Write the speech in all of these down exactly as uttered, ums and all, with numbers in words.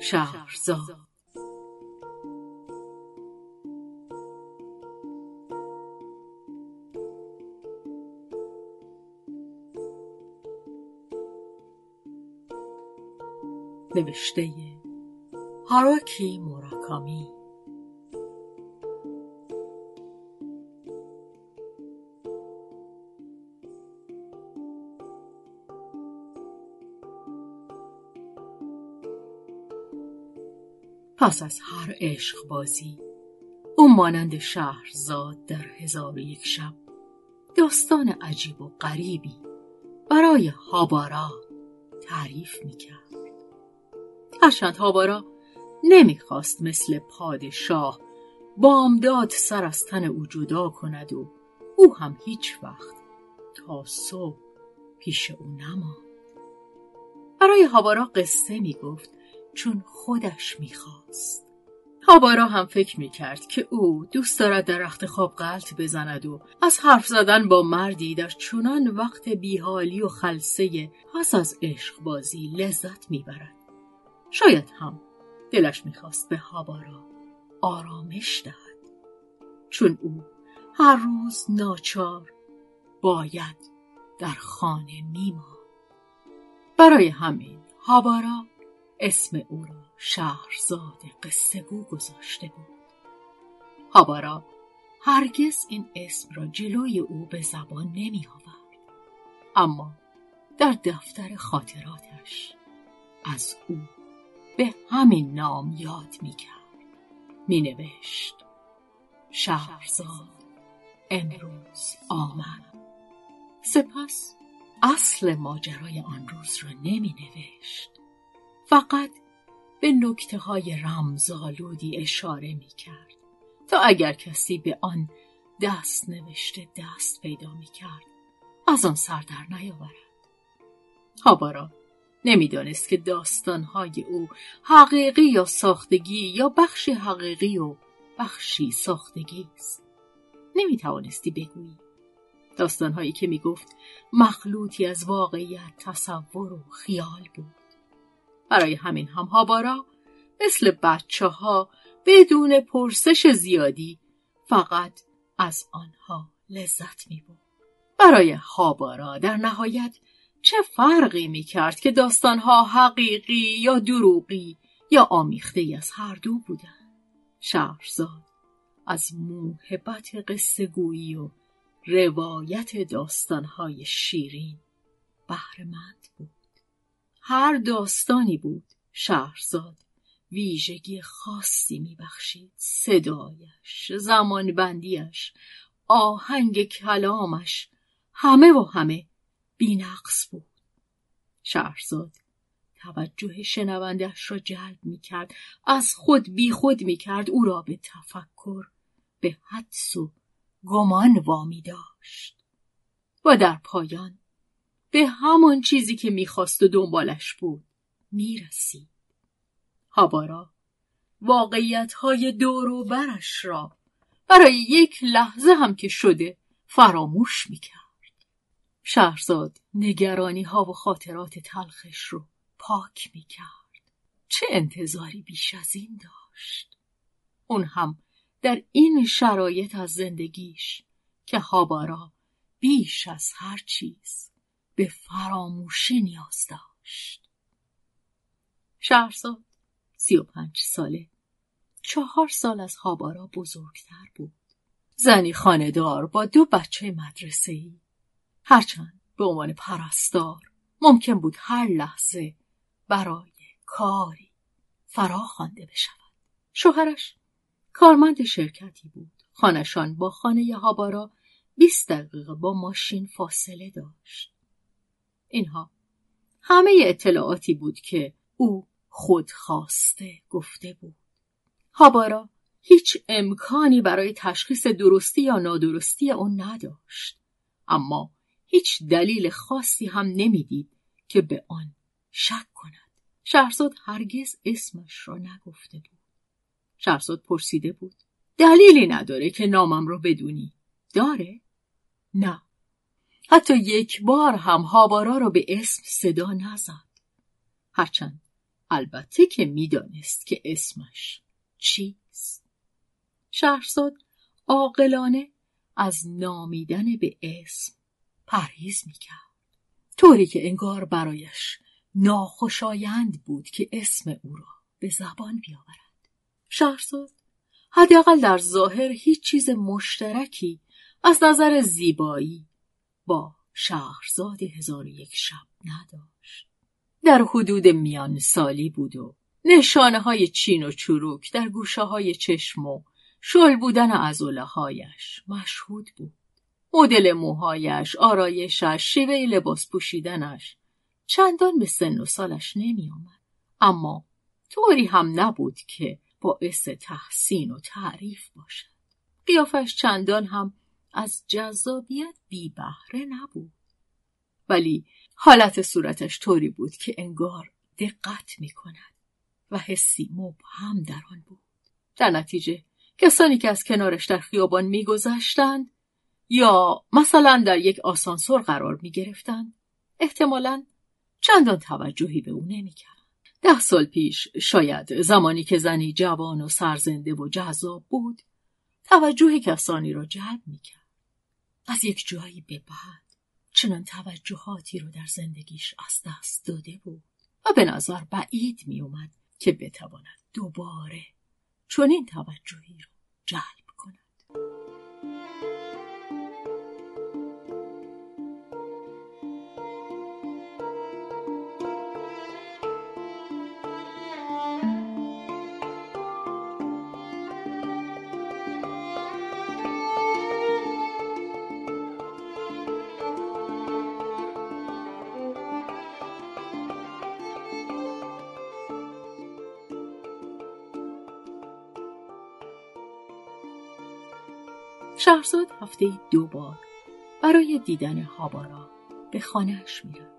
شهرزاد. نوشته هاروکی موراکامی. پس از هر عشق بازی او مانند شهرزاد در هزار و یک شب داستان عجیب و غریبی برای هابارا تعریف میکرد. هرچند هابارا نمیخواست مثل پادشاه بامداد سر از تن او جدا کند و او هم هیچ وقت تا صبح پیش او نماند. برای هابارا قصه میگفت چون خودش میخواست. هابارا هم فکر میکرد که او دوست دارد در رخت خواب غلط بزند و از حرف زدن با مردی در چنان وقت بیحالی و خلسه پس از عشق بازی لذت میبرد. شاید هم دلش میخواست به هابارا آرامش دهد، چون او هر روز ناچار باید در خانه میماند. برای همین هابارا اسم او را شهرزاد قصه گو گذاشته بود. هابارا هرگز این اسم را جلوی او به زبان نمی آورد، اما در دفتر خاطراتش از او به همین نام یاد می کرد. می نوشت شهرزاد امروز آمد. سپس اصل ماجرای آن روز را نمی نوشت، فقط به نکته های رمزآلودی اشاره می کرد تا اگر کسی به آن دست نوشته دست پیدا می کرد از آن سر در نیاورد. هابارا نمی دانست که داستان های او حقیقی یا ساختگی یا بخشی حقیقی و بخشی ساختگی است. نمی توانستی بگویی. داستان هایی که می گفت مخلوطی از واقعیت، تصور و خیال بود. برای همین هم هابارا مثل بچه ها بدون پرسش زیادی فقط از آنها لذت می بود. برای هابارا در نهایت چه فرقی می کرد که داستانها حقیقی یا دروغی یا آمیخته از هر دو بودن. شهرزاد از موهبت قصه گویی و روایت داستانهای شیرین بهره‌مند بود. هر داستانی بود شهرزاد ویژگی خاصی میبخشید. صدایش، زمانبندیش، آهنگ کلامش، همه و همه بی‌نقص بود. شهرزاد توجه شنوندهش را جلب میکرد، از خود بی خود میکرد، او را به تفکر، به حدس و گمان وامی داشت و در پایان به همان چیزی که میخواست و دنبالش بود میرسید. هابارا واقعیت‌های دور و برش را برای یک لحظه هم که شده فراموش میکرد. شهرزاد نگرانی‌ها و خاطرات تلخش رو پاک میکرد. چه انتظاری بیش از این داشت؟ اون هم در این شرایط از زندگیش که هابارا بیش از هر چیز به فراموشی نیاز داشت. شهرزاد سی و پنج ساله، چهار سال از هابارا بزرگتر بود. زنی خانه‌دار با دو بچه مدرسه‌ای. هرچند به عنوان پرستار ممکن بود هر لحظه برای کاری فراخوانده بشود. شوهرش کارمند شرکتی بود. خانه‌شان با خانه هابارا بیست دقیقه با ماشین فاصله داشت. اینها همه اطلاعاتی بود که او خودخواسته گفته بود. هابارا هیچ امکانی برای تشخیص درستی یا نادرستی آن نداشت، اما هیچ دلیل خاصی هم نمیدید که به آن شک کند. شهرزاد هرگز اسمش را نگفته بود. شهرزاد پرسیده بود دلیلی نداره که نامم رو بدونی. داره؟ نه. حتی یک بار هم هاوارا رو به اسم صدا نزد. هرچند البته که میدانست که اسمش چیست. شهرزاد عاقلانه از نامیدن به اسم پرهیز میکرد، طوری که انگار برایش ناخوشایند بود که اسم او را به زبان بیاورد. شهرزاد حداقل در ظاهر هیچ چیز مشترکی از نظر زیبایی با شهرزاد هزار و یک شب نداشت. در حدود میان سالی بود و نشانه های چین و چروک در گوشه های چشم و شل بودن عضله هایش مشهود بود. مدل موهایش، آرایشش، شیوه لباس پوشیدنش چندان به سن و سالش نمی آمد، اما طوری هم نبود که باعث تحسین و تعریف باشد. قیافش چندان هم از جذابیت بی بهره نبود، ولی حالت صورتش طوری بود که انگار دقت می کند و حسی مبهم در آن بود. در نتیجه کسانی که از کنارش در خیابان می گذشتند یا مثلا در یک آسانسور قرار می گرفتند احتمالاً چندان توجهی به او نمی کرد. ده سال پیش شاید، زمانی که زنی جوان و سرزنده و جذاب بود، توجه کسانی را جلب می کرد. از یک جایی به بعد چنان توجهاتی رو در زندگیش از دست داده بود و به نظر بعید می اومد که بتواند دوباره چنین توجهی رو جلب. شهرزاد هفته دو بار برای دیدن هاوارا به خانهش میرفت.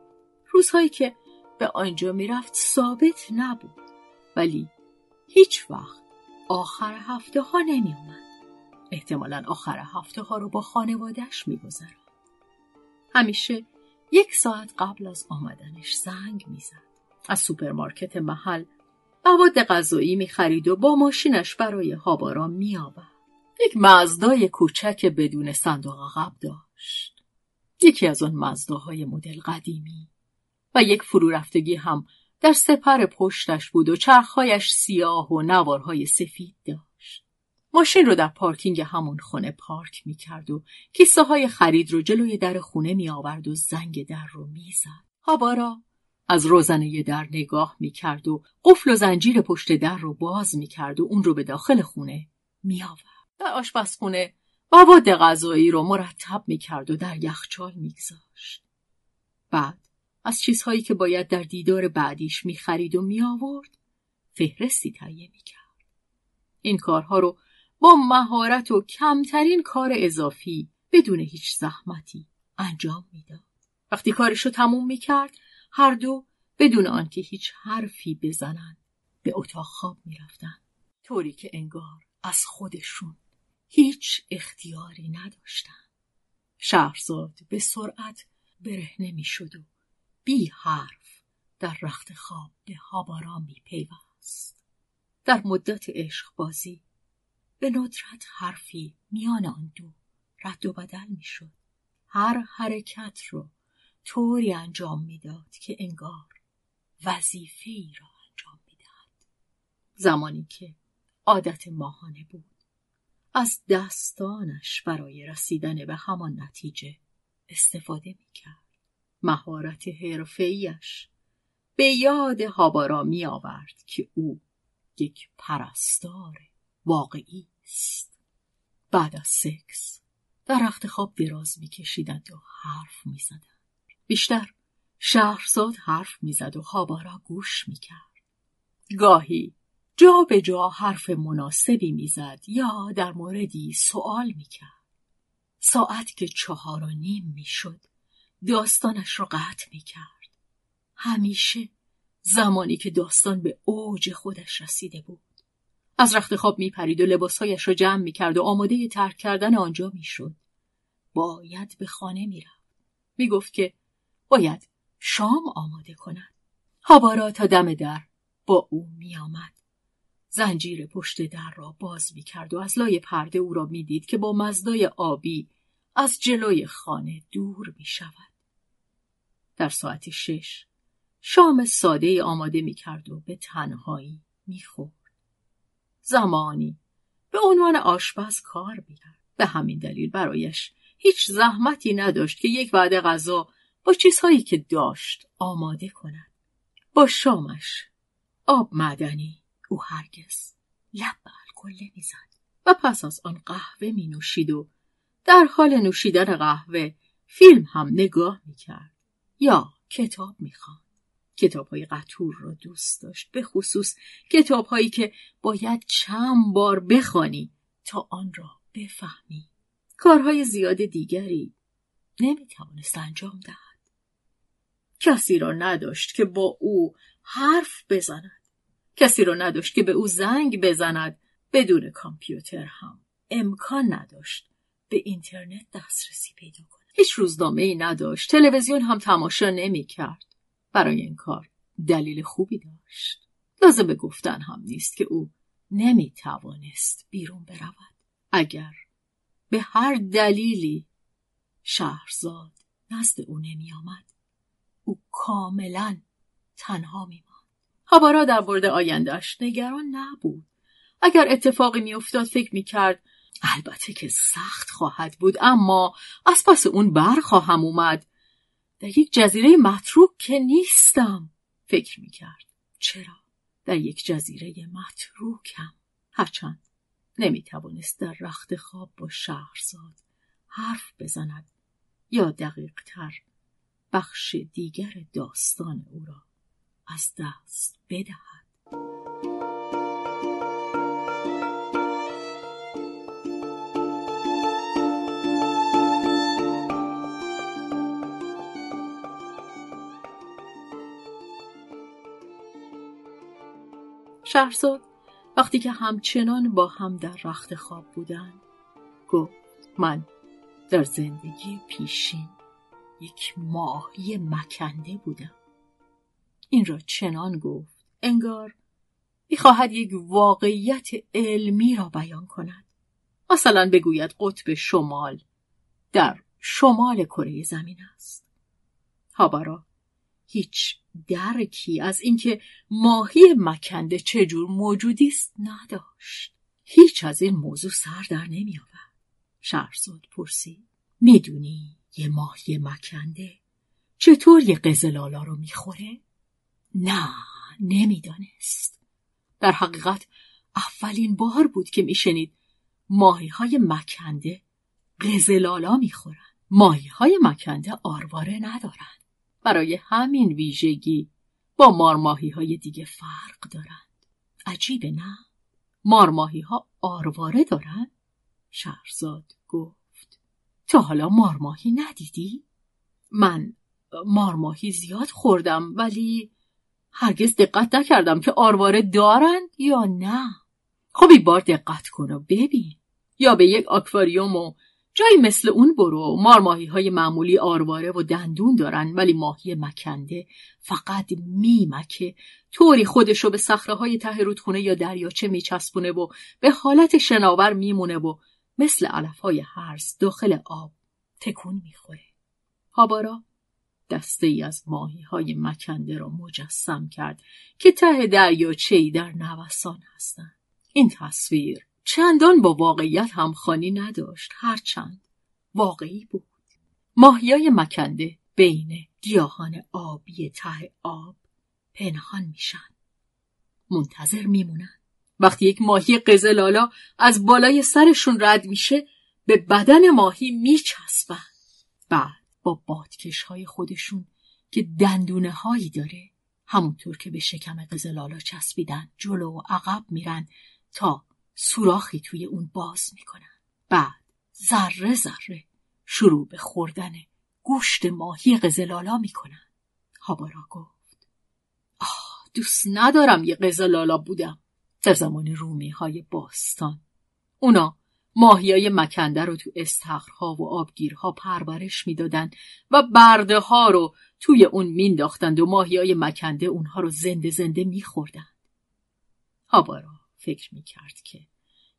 روزهایی که به آنجا میرفت ثابت نبود، ولی هیچ وقت آخر هفته ها نمی اومد. احتمالاً آخر هفته ها رو با خانوادهش میگذرد. همیشه یک ساعت قبل از آمدنش زنگ میزد. از سوپرمارکت محل مواد غذایی میخرید و با ماشینش برای هاوارا میآورد. یک مزدای کوچک بدون صندوق عقب داشت، یکی از آن مزداهای مدل قدیمی، و یک فرورفتگی هم در سپر پشتش بود و چرخهایش سیاه و نوارهای سفید داشت. ماشین رو در پارکینگ همون خونه پارک می کرد و کیسه های خرید رو جلوی در خونه می آورد و زنگ در رو می زد. هاوارا از روزنه در نگاه می کرد و قفل و زنجیر پشت در رو باز می کرد و اون رو به داخل خونه می آورد. در آشپزخونه مواد غذایی رو مرتب می‌کرد و در یخچال می‌گذاشت. بعد از چیزهایی که باید در دیدار بعدیش می‌خرید و می‌آورد فهرستی تهیه می‌کرد. این کارها رو با مهارت و کمترین کار اضافی بدون هیچ زحمتی انجام می‌داد. وقتی کارش رو تموم می‌کرد، هر دو بدون آنکه هیچ حرفی بزنند به اتاق خواب می‌رفتند، طوری که انگار از خودشون هیچ اختیاری نداشتن. شهرزاد به سرعت برهنه می شد و بی حرف در رخت خواب به هاوارا می پیوست. در مدت عشق بازی به ندرت حرفی میان آن دو رد و بدل می شد. هر حرکت رو طوری انجام می داد که انگار وظیفه‌ای را انجام می داد. زمانی که عادت ماهانه بود، از دستانش برای رسیدن به همان نتیجه استفاده می‌کرد. مهارت حرفه‌ای‌اش به یاد هاوارا می‌آورد که او یک پرستار واقعی است. بعد از سکس در رخت خواب دراز می‌کشیدند و حرف می‌زدند. بیشتر شهرزاد حرف می‌زد و هاوارا گوش می‌کرد. گاهی جا به جا حرف مناسبی میزد یا در موردی سوال میکرد. ساعت که چهار و نیم میشد داستانش رو قطع میکرد. همیشه زمانی که داستان به اوج خودش رسیده بود از رخت خواب میپرید و لباسهایش رو جمع میکرد و آماده ترک کردن آنجا میشد باید به خانه می رفت. می گفت که باید شام آماده کند. هابارا تا دم در با او می آمد. زنجیر پشت در را باز می کرد و از لای پرده او را می دید که با مزدای آبی از جلوی خانه دور می شود. در ساعت شش شام ساده آماده می کرد و به تنهایی می خورد. زمانی به عنوان آشپز کار می کرد. به همین دلیل برایش هیچ زحمتی نداشت که یک وعده غذا با چیزهایی که داشت آماده کند. با شامش آب معدنی او هرگز لب به الکل نمی زد و پس از آن قهوه می نوشید و در حال نوشیدن قهوه فیلم هم نگاه می کرد یا کتاب می خواند. کتاب های قطور را دوست داشت، به خصوص کتاب هایی که باید چند بار بخوانی تا آن را بفهمی. کارهای زیاد دیگری نمی توانست انجام دهد. کسی را نداشت که با او حرف بزند. کسی را نداشت که به او زنگ بزند. بدون کامپیوتر هم امکان نداشت به اینترنت دسترسی پیدا کند. هیچ روزنامه‌ای نداشت. تلویزیون هم تماشا نمی کرد. برای این کار دلیل خوبی داشت. لازم به گفتن هم نیست که او نمی توانست بیرون برود. اگر به هر دلیلی شهرزاد نزد او نمی آمد، او کاملا تنها می ماند. هابارا در مورد آیندهش نگران نبود. اگر اتفاقی می افتاد فکر می کرد البته که سخت خواهد بود، اما از پس اون بر خواهم اومد. در یک جزیره متروک که نیستم، فکر می کرد. چرا در یک جزیره متروکم؟ هرچند نمی توانست در رخت خواب با شهرزاد حرف بزند یا دقیق تر بخش دیگر داستان او را از دست بدهد. شهرزاد وقتی که همچنان با هم در رخت خواب بودن گفت من در زندگی پیشین یک ماهی مکنده بودم. این را چنان گفت انگار می‌خواهد یک واقعیت علمی را بیان کند. مثلا بگوید قطب شمال در شمال کره زمین است. هابارا هیچ درکی از اینکه ماهی مکنده چجور موجودی است نداشت. هیچ از این موضوع سر در نمی آورد. شهرزاد پرسید میدونی یه ماهی مکنده چطور یه قزلالا رو میخوره؟ نه، نمیدانست. در حقیقت اولین بار بود که میشنید ماهی های مکنده قزلالا میخورن. ماهی های مکنده آرواره ندارن. برای همین ویژگی با مارماهی های دیگه فرق دارند. عجیبه نه؟ مارماهی ها آرواره دارند؟ شهرزاد گفت تا حالا مارماهی ندیدی؟ من مارماهی زیاد خوردم ولی هرگز دقت نکردم که آرواره دارند یا نه. خب این بار دقت کن و ببین. یا به یک آکواریوم و جایی مثل اون برو. مارماهی های معمولی آرواره و دندون دارن ولی ماهی مکنده فقط میمکه، طوری خودشو به صخره‌های ته رودخونه یا دریاچه میچسبونه و به حالت شناور میمونه و مثل علفهای هرز داخل آب تکون میخوره. هابارا دسته ای از ماهی های مکنده را مجسم کرد که ته دریاچه‌ای در نوسان هستند. این تصویر چندان با واقعیت همخوانی نداشت، هرچند واقعی بود. ماهیای مکنده بین گیاهان آبی ته آب پنهان میشن. منتظر میمونن. وقتی یک ماهی قزلالا از بالای سرشون رد میشه به بدن ماهی میچسبن. بعد با بادکش‌های خودشون که دندونه هایی داره همونطور که به شکم قزلالا چسبیدن جلو و عقب میرن تا سوراخی توی اون باز میکنن. بعد ذره ذره شروع به خوردن گوشت ماهی قزلالا میکنن. هابارا گفت آه دوست ندارم یه قزلالا بودم. در زمان رومی های باستان اونا ماهیای مکنده رو تو استخرها و آبگیرها پرورش میدادن و برده ها رو توی اون مینداختند و ماهیای مکنده اونها رو زنده زنده میخوردن. هاوارا فکر میکرد که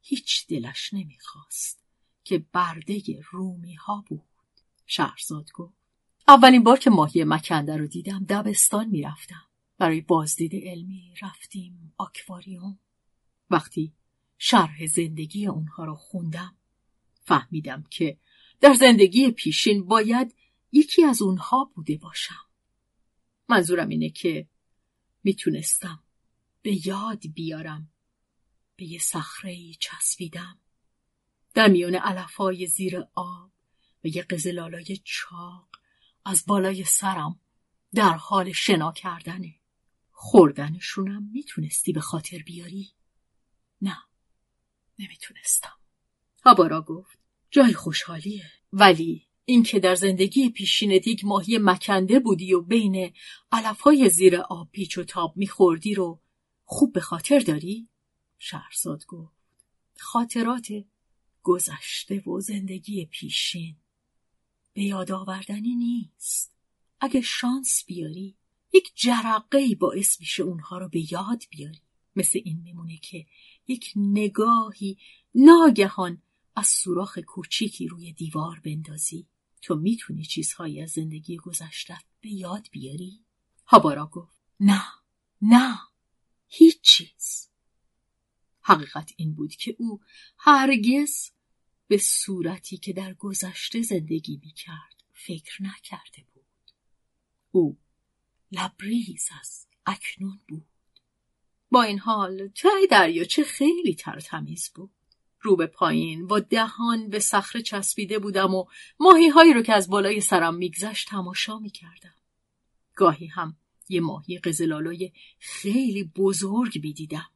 هیچ دلش نمیخواست که برده رومی ها بود. شهرزاد گفت: اولین بار که ماهی مکنده رو دیدم دبستان میرفتم. برای بازدید علمی رفتیم آکواریوم. وقتی شرح زندگی اونها رو خوندم فهمیدم که در زندگی پیشین باید یکی از اونها بوده باشم. منظورم اینه که میتونستم به یاد بیارم به یه صخره‌ای چسبیدم در میان علف‌های زیر آب و یه قزل‌آلای چاق از بالای سرم در حال شنا کردنه. خوردنشونم میتونستی به خاطر بیاری؟ نه، نمیتونستم. هابارا گفت: جای خوشحالیه، ولی این که در زندگی پیشینت یک ماهی مکنده بودی و بین علف‌های زیر آب پیچ و تاب میخوردی رو خوب به خاطر داری؟ شهرزاد گفت: خاطرات گذشته و زندگی پیشین به یاد آوردنی نیست. اگه شانس بیاری یک جرقه‌ای باعث میشه اونها رو به یاد بیاری. مثل این میمونه که یک نگاهی ناگهان از سوراخ کوچیکی روی دیوار بندازی. تو میتونی چیزهایی از زندگی گذشته به یاد بیاری؟ هابارا گفت: نه، نه، هیچ چیز. حقیقت این بود که او هرگز به صورتی که در گذشته زندگی میکرد فکر نکرده بود. او لبریز از اکنون بود. با این حال تای دریاچه خیلی تر تمیز بود. رو به پایین و دهان به صخره چسبیده بودم و ماهی هایی رو که از بالای سرم میگذشت تماشا میکردم. گاهی هم یه ماهی قزل‌آلای خیلی بزرگ میدیدم.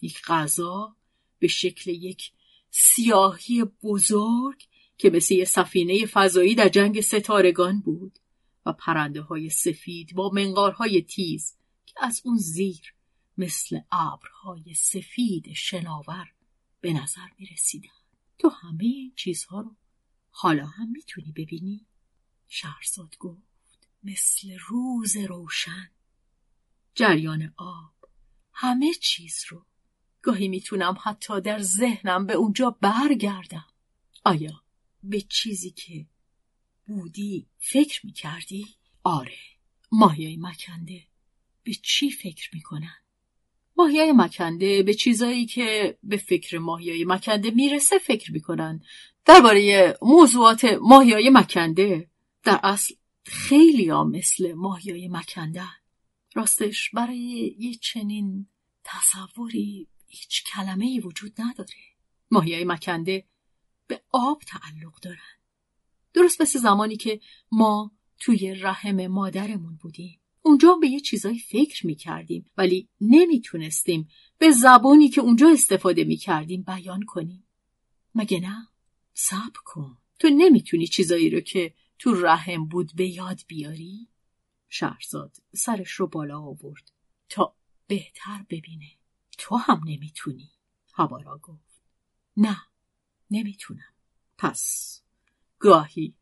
یک غذا به شکل یک سیاهی بزرگ که مثل یه سفینه فضایی در جنگ ستارگان بود و پرنده های سفید با منقارهای تیز که از اون زیر مثل ابرهای سفید شناور به نظر می رسیدن. تو همه این چیزها رو حالا هم می تونی ببینی؟ شهرزاد گفت: مثل روز روشن. جریان آب همه چیز رو. گاهی می تونم حتی در ذهنم به اونجا برگردم. آیا به چیزی که بودی فکر می کردی؟ آره. ماهیای مکنده به چی فکر می کنن؟ ماهیای مکنده به چیزایی که به فکر ماهیای مکنده میرسه فکر میکنن. درباره موضوعات ماهیای مکنده در اصل خیلی ها مثل ماهیای مکنده. راستش برای یه چنین تصوری هیچ کلمه‌ای وجود نداره. ماهیای مکنده به آب تعلق دارن. درست مثل زمانی که ما توی رحم مادرمون بودیم. اونجا به یه چیزایی فکر میکردیم ولی نمیتونستیم به زبانی که اونجا استفاده میکردیم بیان کنیم. مگه نه؟ صبر کن. تو نمیتونی چیزایی رو که تو رحم بود به یاد بیاری؟ شهرزاد سرش رو بالا آورد تا بهتر ببینه. تو هم نمیتونی. هوارا گفت: نه، نمیتونم. پس گاهی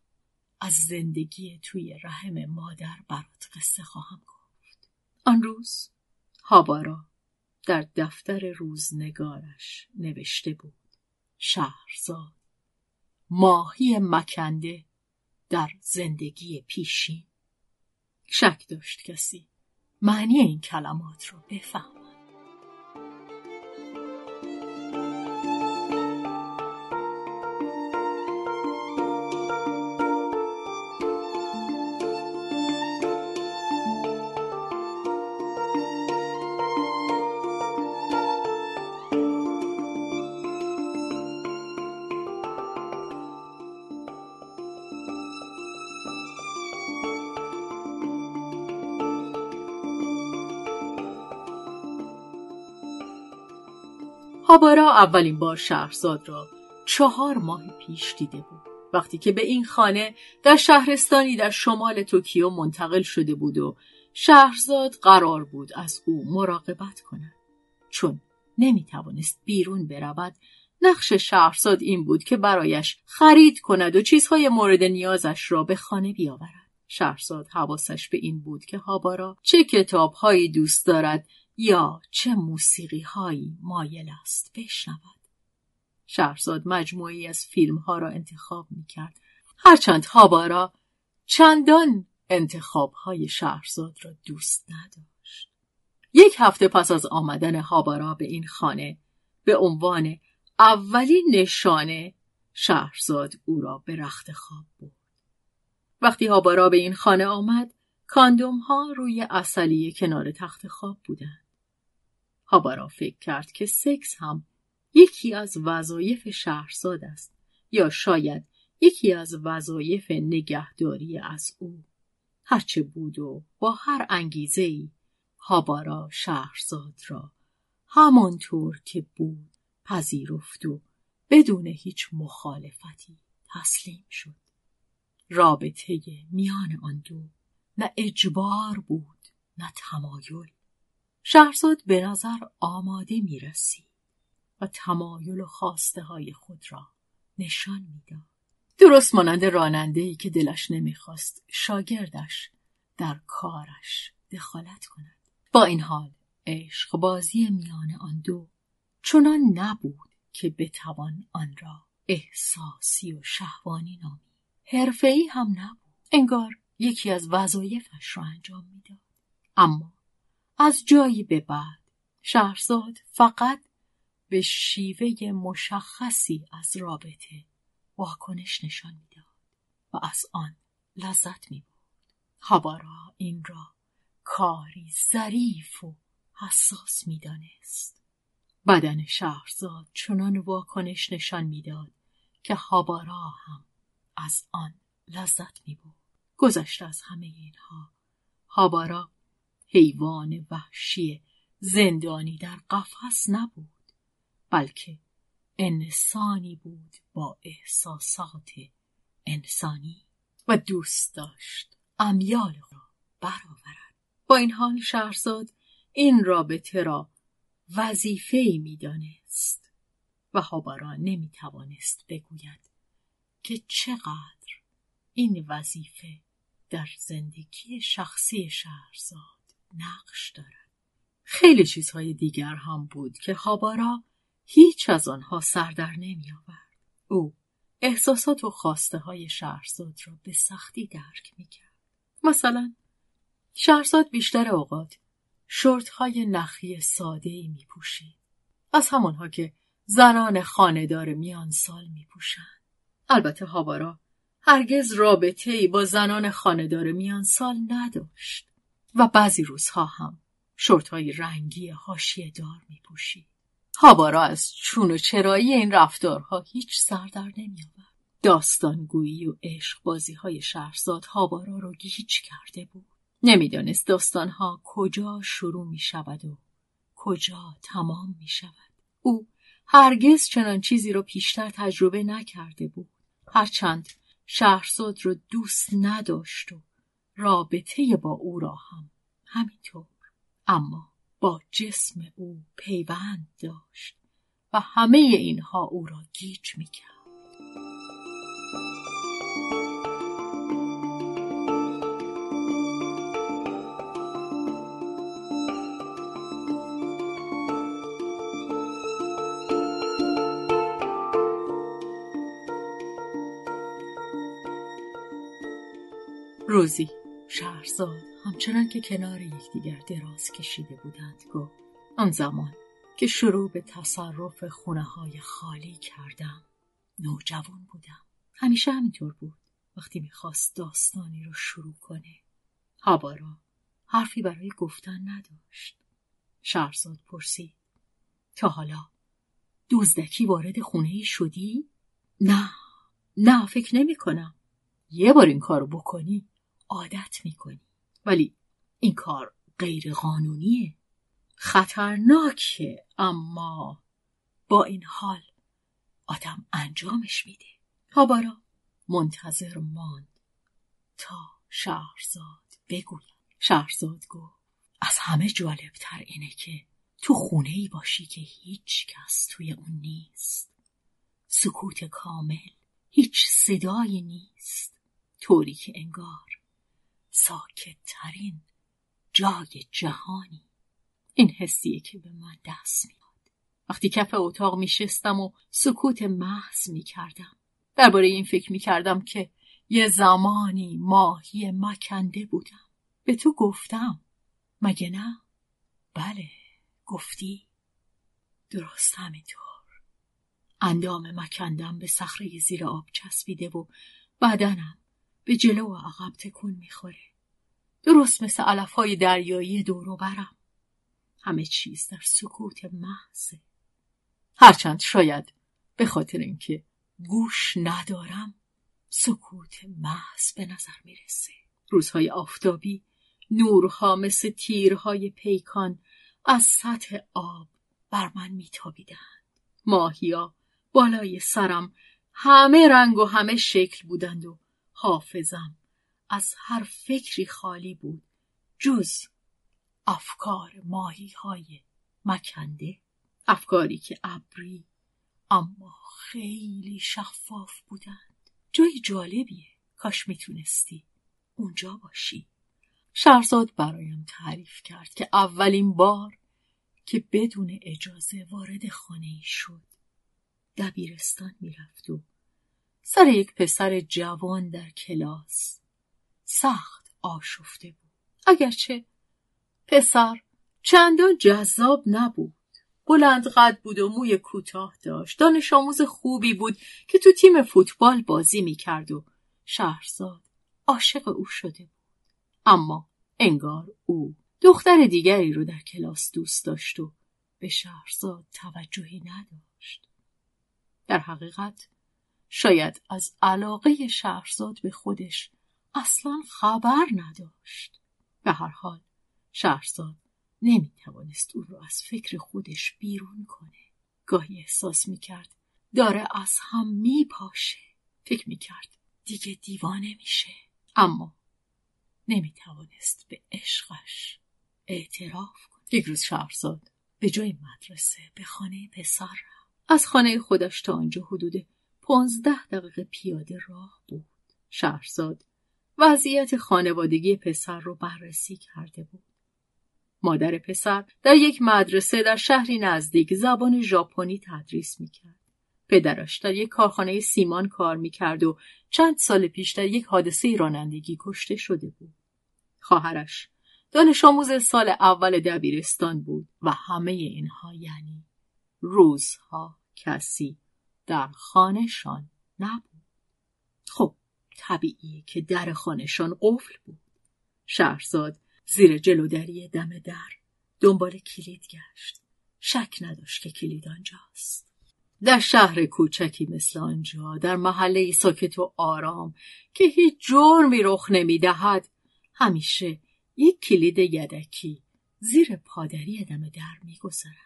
از زندگی توی رحم مادر برات قصه خواهم گفت. آن روز هابارا در دفتر روزنگارش نوشته بود: شهرزاد، ماهی مکنده در زندگی پیشین. شک داشت کسی معنی این کلمات رو بفهمد. هابارا اولین بار شهرزاد را چهار ماه پیش دیده بود، وقتی که به این خانه در شهرستانی در شمال توکیو منتقل شده بود و شهرزاد قرار بود از او مراقبت کند. چون نمیتوانست بیرون برود نقش شهرزاد این بود که برایش خرید کند و چیزهای مورد نیازش را به خانه بیاورد. شهرزاد حواسش به این بود که هابارا چه کتابهایی دوست دارد یا چه موسیقیهایی مایل است بشنود. شهرزاد مجموعی از فیلمها را انتخاب میکرد، هرچند هابارا چندان انتخابهای شهرزاد را دوست نداشت. یک هفته پس از آمدن هابارا به این خانه، به عنوان اولین نشانه شهرزاد او را به رخت خواب برد. وقتی هابارا به این خانه آمد، کاندوم ها روی عسلی کنار تخت خواب بودند. هابارا فکر کرد که سکس هم یکی از وظایف شهرزاد است، یا شاید یکی از وظایف نگهداری از او. هرچه بود و با هر انگیزه‌ای هابارا شهرزاد را همانطور که بود پذیرفت و بدون هیچ مخالفتی تسلیم شد. رابطه میان آن دو نه اجبار بود نه تمایل. شهرزاد به نظر آماده می رسید و تمایل و خواسته های خود را نشان می داد. درست مانند راننده‌ای که دلش نمی‌خواست شاگردش در کارش دخالت کند. با این حال عشق بازی میان آن دو چنان نبود که بتوان آن را احساسی و شهوانی نامید. حرفه‌ای هم نبود، انگار یکی از وظایفش را انجام میداد. اما از جایی به بعد شهرزاد فقط به شیوه مشخصی از رابطه واکنش نشان میداد و از آن لذت می برد. هابارا این را کاری ظریف و حساس می دانست. بدن شهرزاد چنان واکنش نشان میداد که هابارا هم از آن لذت می برد. گذشته از همه اینها، هابارا حیوان وحشی زندانی در قفس نبود، بلکه انسانی بود با احساسات انسانی و دوست داشت امیال را برآورد. با این حال شهرزاد این رابطه را وظیفه‌ای می‌دانست و هابارا نمی‌توانست بگوید که چقدر این وظیفه در زندگی شخصی شهرزاد نقش دارد. خیلی چیزهای دیگر هم بود که هابارا هیچ از آنها سردر نمی آورد. او احساسات و خواسته های شهرزاد را به سختی درک می کرد. مثلا شهرزاد بیشتر اوقات شورت های نخی ساده‌ای می پوشید، از همانها که زنان خانه‌دار میان سال می پوشند. البته هابارا هرگز رابطه‌ای با زنان خانه‌دار میان سال نداشت و بعضی روزها هم شورت های رنگی حاشیه دار می پوشید. هابارا از چون و چرایی این رفتارها هیچ سردر نمی آورد. داستانگویی و عشق بازی‌های شهرزاد هابارا رو گیج کرده بود. نمی‌دانست داستان‌ها کجا شروع می‌شود و کجا تمام می‌شود. او هرگز چنان چیزی رو پیشتر تجربه نکرده بود. هرچند شهرزاد رو دوست نداشت و رابطه با او را هم همینطور، اما با جسم او پیوند داشت و همه اینها او را گیج می‌کرد. روزی شهرزاد همچنان که کنار یکدیگر دراز کشیده بودند گفت: آن زمان که شروع به تصرف خونه‌های خالی کردم نوجوان بودم. همیشه همینطور بود، وقتی می‌خواست داستانی رو شروع کنه هابارا حرفی برای گفتن نداشت. شهرزاد پرسید: تا حالا دزدکی وارد خونه‌ای شدی؟ نه نه فکر نمی‌کنم. یه بار این کارو بکنی عادت میکنی، ولی این کار غیر قانونیه، خطرناکه، اما با این حال آدم انجامش میده. هابارا منتظر ماند تا شهرزاد بگوید. شهرزاد گفت: از همه جالبتر اینه که تو خونه ای باشی که هیچ کس توی اون نیست. سکوت کامل، هیچ صدایی نیست، طوری که انگار ساکت ترین جای جهانی. این حسیه که به من دست میاد وقتی کف اتاق میشستم و سکوت محض میکردم. درباره این فکر میکردم که یه زمانی ماهی مکنده بودم. به تو گفتم مگه نه؟ بله گفتی، درست همینطور. اندام مکندم به صخره زیر آب چسبیده و بدنم به جلو و عقب تکون میخوره، درست مثل علفهای دریایی دورو برم. همه چیز در سکوت محضه، هرچند شاید به خاطر اینکه گوش ندارم سکوت محض به نظر میرسه. روزهای آفتابی نورها مثل تیرهای پیکان از سطح آب بر من میتابیدند. ماهیا بالای سرم همه رنگ و همه شکل بودند و حافظم از هر فکری خالی بود جز افکار ماهی‌های مکنده، افکاری که ابری اما خیلی شفاف بودند. جای جالبیه، کاش میتونستی اونجا باشی. شهرزاد برایم تعریف کرد که اولین بار که بدون اجازه وارد خانه‌ای شد دبیرستان میرفت و سر یک پسر جوان در کلاس سخت آشفته بود، اگرچه پسر چندان جذاب نبود. بلند قد بود و موی کوتاه داشت. دانش آموز خوبی بود که تو تیم فوتبال بازی می‌کرد و شهرزاد عاشق او شده بود. اما انگار او دختر دیگری رو در کلاس دوست داشت و به شهرزاد توجهی نداشت. در حقیقت شاید از علاقه شهرزاد به خودش اصلا خبر نداشت. به هر حال شهرزاد نمیتوانست او رو از فکر خودش بیرون کنه. گاهی احساس میکرد داره از هم میپاشه. فکر میکرد دیگه دیوانه میشه. اما نمیتوانست به عشقش اعتراف کنه. یک روز شهرزاد به جای مدرسه به خانه پسر رفت. از خانه خودش تا آنجا حدود پانزده دقیقه پیاده راه بود. شهرزاد وضعیت خانوادگی پسر رو بررسی کرده بود. مادر پسر در یک مدرسه در شهری نزدیک زبان ژاپنی تدریس میکرد. پدرش در یک کارخانه سیمان کار میکرد و چند سال پیش در یک حادثه رانندگی کشته شده بود. خواهرش دانش آموز سال اول دبیرستان بود و همه اینها یعنی روزها کسی در خانه‌شان نبود. خب طبیعیه که در خانه‌شان قفل بود. شهرزاد زیر جلودری دم در دنبال کلید گشت. شک نداشت که کلید آنجاست. در شهر کوچکی مثل آنجا، در محله ساکت و آرام که هیچ جرمی رخ نمی‌دهد، همیشه یک کلید یدکی زیر پادری دم در می‌گذارند.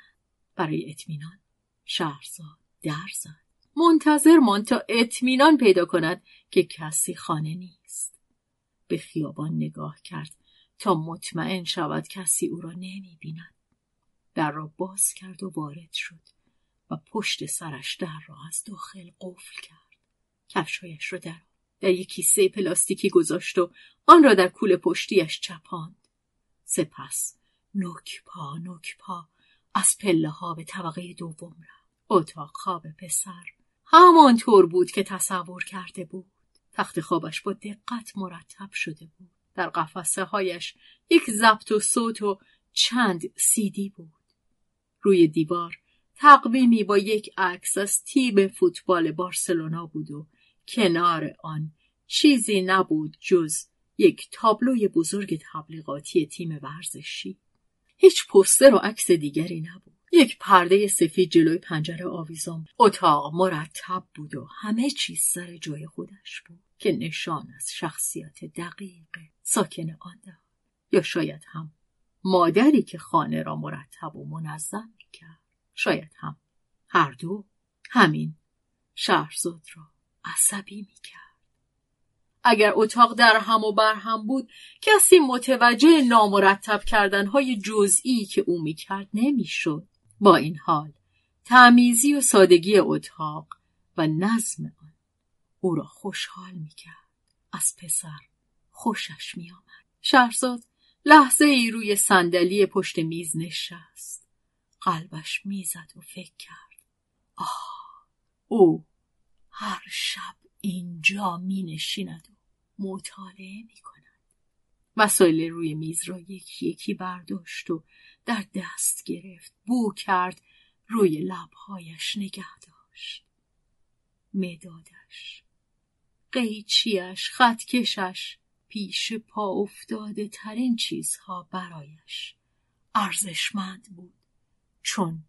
برای اطمینان شهرزاد در زد. منتظر ماند تا اطمینان پیدا کند که کسی خانه نیست. به خیابان نگاه کرد تا مطمئن شود کسی او را نمی بیند. در را باز کرد و وارد شد و پشت سرش در را از داخل قفل کرد. کفشهایش را در در یک کیسه پلاستیکی گذاشت و آن را در کوله پشتیش چپاند. سپس نوک پا نوک پا از پله ها به طبقه دوم رفت. اتاق خواب پسر همانطور بود که تصور کرده بود. تخت خوابش با دقت مرتب شده بود. در قفسه هایش یک ضبط و صوت و چند سیدی بود. روی دیوار تقویمی با یک عکس از تیم فوتبال بارسلونا بود و کنار آن چیزی نبود جز یک تابلوی بزرگ تبلیغاتی تیم ورزشی. هیچ پوستر و عکس دیگری نبود. یک پرده سفید جلوی پنجره آویزان. اتاق مرتب بود و همه چیز سر جای خودش بود که نشان از شخصیت دقیق ساکن آن داشت، یا شاید هم مادری که خانه را مرتب و منظم می‌کرد، شاید هم هر دو. همین شهرزاد را عصبی می‌کرد. اگر اتاق در هم و بر هم بود کسی متوجه نامرتب کردن‌های جزئی که او می‌کرد نمی‌شد. با این حال تمیزی و سادگی اتاق و نظم آن او را خوشحال می‌کرد. از پسر خوشش می‌آمد. شهرزاد لحظه ای روی صندلی پشت میز نشست. قلبش میزد و فکر کرد. آه، او هر شب اینجا می‌نشیند و مطالعه می‌کند. مسائل روی میز را یکی یکی برداشت و در دست گرفت، بو کرد، روی لبهایش نگه داشت. مدادش، قیچیش، خطکشش، پیش پا افتاده ترین چیزها برایش ارزشمند بود، چون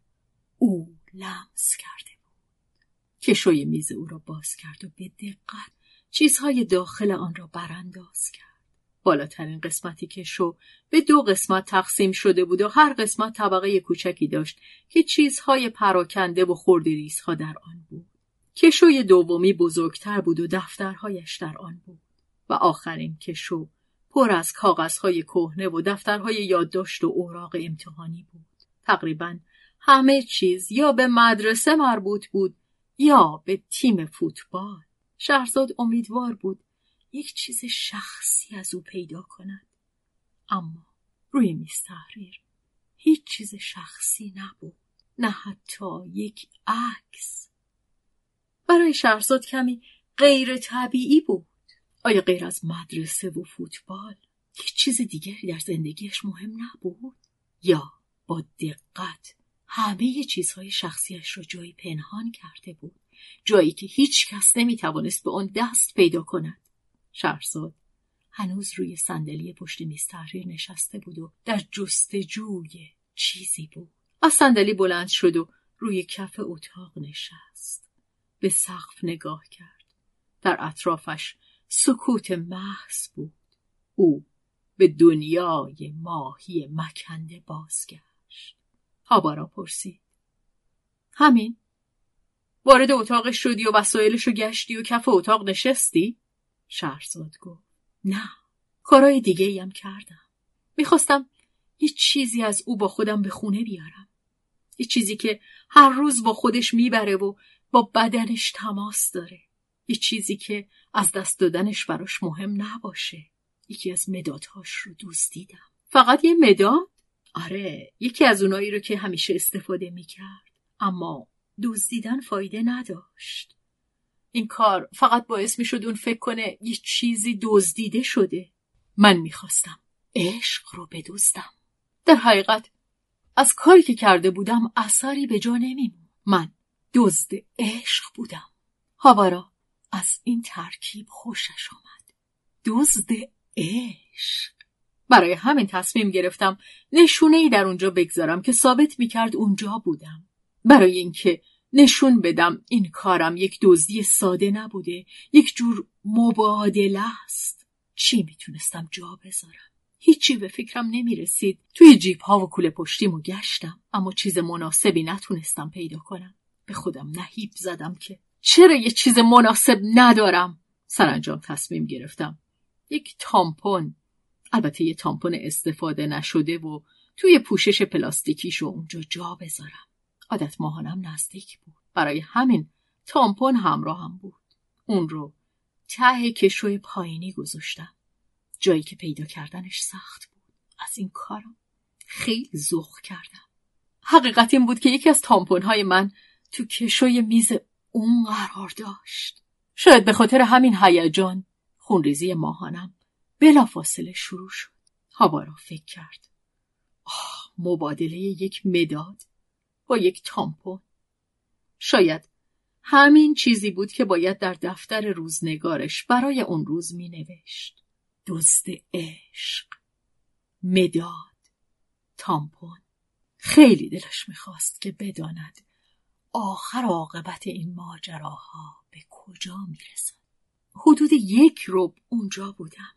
او لمس کرده بود. کشوی میز او را باز کرد و به دقت چیزهای داخل آن را برانداز کرد. بالاترین قسمتی که شو به دو قسمت تقسیم شده بود و هر قسمت طبقه کوچکی داشت که چیزهای پراکنده و خردریزها در آن بود. کشوی دومی بزرگتر بود و دفترهایش در آن بود و آخرین کشو پر از کاغذهای کهنه و دفترهای یادداشت و اوراق امتحانی بود. تقریباً همه چیز یا به مدرسه مربوط بود یا به تیم فوتبال. شهرزاد امیدوار بود یک چیز شخصی از او پیدا کند، اما روی میز تحریر هیچ چیز شخصی نبود، نه حتی یک عکس. برای شهرزاد کمی غیر طبیعی بود. آیا غیر از مدرسه و فوتبال هیچ چیز دیگری در زندگیش مهم نبود؟ یا با دقت همه چیزهای شخصیش را جایی پنهان کرده بود، جایی که هیچ کس نمیتوانست به آن دست پیدا کند؟ شهرزاد هنوز روی صندلی پشت میز تحریر نشسته بود و در جستجوی چیزی بود. از صندلی بلند شد و روی کف اتاق نشست. به سقف نگاه کرد. در اطرافش سکوت محض بود. او به دنیای ماهی مکنده بازگشت. هابارا پرسید: همین؟ وارد اتاقش شدی و وسایلشو گشتی و کف اتاق نشستی؟ شهرزاد گفت: نه، کارهای دیگه ایم کردم. میخواستم یه چیزی از او با خودم به خونه بیارم، یه چیزی که هر روز با خودش میبره و با بدنش تماس داره، یه چیزی که از دست دادنش براش مهم نباشه. یکی از مدادهاش رو دزدیدم. فقط یه مداد؟ آره، یکی از اونایی رو که همیشه استفاده میکرد، اما دزدیدن فایده نداشت. این کار فقط باعث می شد اون فکر کنه یه چیزی دزدیده شده. من می خواستم عشق رو بدزدم. در حقیقت از کاری که کرده بودم اثری به جا نمی مون. من دزد عشق بودم. هاوارا از این ترکیب خوشش آمد. دزد عشق. برای همین تصمیم گرفتم نشونه‌ای در اونجا بگذارم که ثابت می کرد اونجا بودم. برای اینکه نشون بدم این کارم یک دزدی ساده نبوده، یک جور مبادله است. چی میتونستم جا بذارم؟ هیچی به فکرم نمیرسید. توی جیب ها و کوله پشتیمو گشتم، اما چیز مناسبی نتونستم پیدا کنم. به خودم نهیب زدم که چرا یه چیز مناسب ندارم. سرانجام تصمیم گرفتم یک تامپون، البته یه تامپون استفاده نشده و توی پوشش پلاستیکیشو اونجا جا بذارم. عادت ماهانم نزدیک بود. برای همین تامپون همراهم بود. اون رو ته کشوی پایینی گذاشتم، جایی که پیدا کردنش سخت بود. از این کارم خیلی ذوق کردم. حقیقت این بود که یکی از تامپون‌های من تو کشوی میز اون قرار داشت. شاید به خاطر همین هیجان خونریزی ماهانم بلافاصله شروع شد. هاوارا فکر کرد: آه، مبادله یک مداد با یک تامپون. شاید همین چیزی بود که باید در دفتر روزنگارش برای اون روز می نوشت. دزد عشق، مداد، تامپون. خیلی دلش می خواست که بداند آخر عاقبت این ماجراها به کجا می رسد. حدود یک ربع اونجا بودم.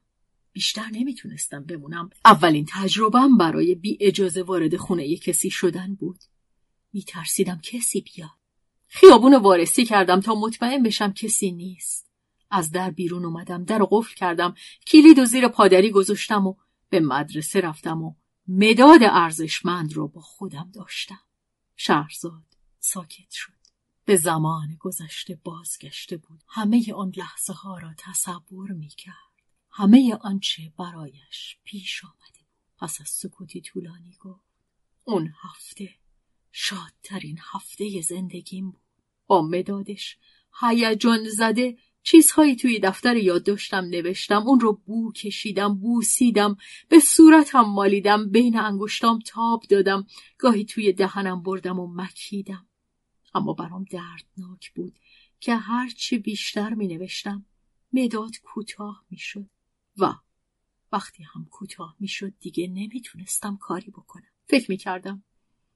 بیشتر نمی تونستم بمونم. اولین تجربه‌ام برای بی اجازه وارد خونه ی کسی شدن بود. می ترسیدم کسی بیاد. خیابون وارسی کردم تا مطمئن بشم کسی نیست. از در بیرون اومدم، در قفل کردم، کلید و زیر پادری گذاشتم و به مدرسه رفتم و مداد ارزشمند رو با خودم داشتم. شهرزاد ساکت شد. به زمان گذشته بازگشته بود. همه آن لحظه ها را تصور می کرد. همه آنچه برایش پیش آمده بود. پس از سکوتی طولانی گفت: اون هفته شادترین هفته زندگیم بود. با مدادش هیجان زده چیزهایی توی دفتر یادداشتم نوشتم، اون رو بو کشیدم، بوسیدم، به صورتم مالیدم، بین انگشتام تاب دادم، گاهی توی دهنم بردم و مکیدم. اما برام دردناک بود که هرچی بیشتر می نوشتم مداد کوتاه می شد و وقتی هم کوتاه می شد دیگه نمی تونستم کاری بکنم. فکر می کردم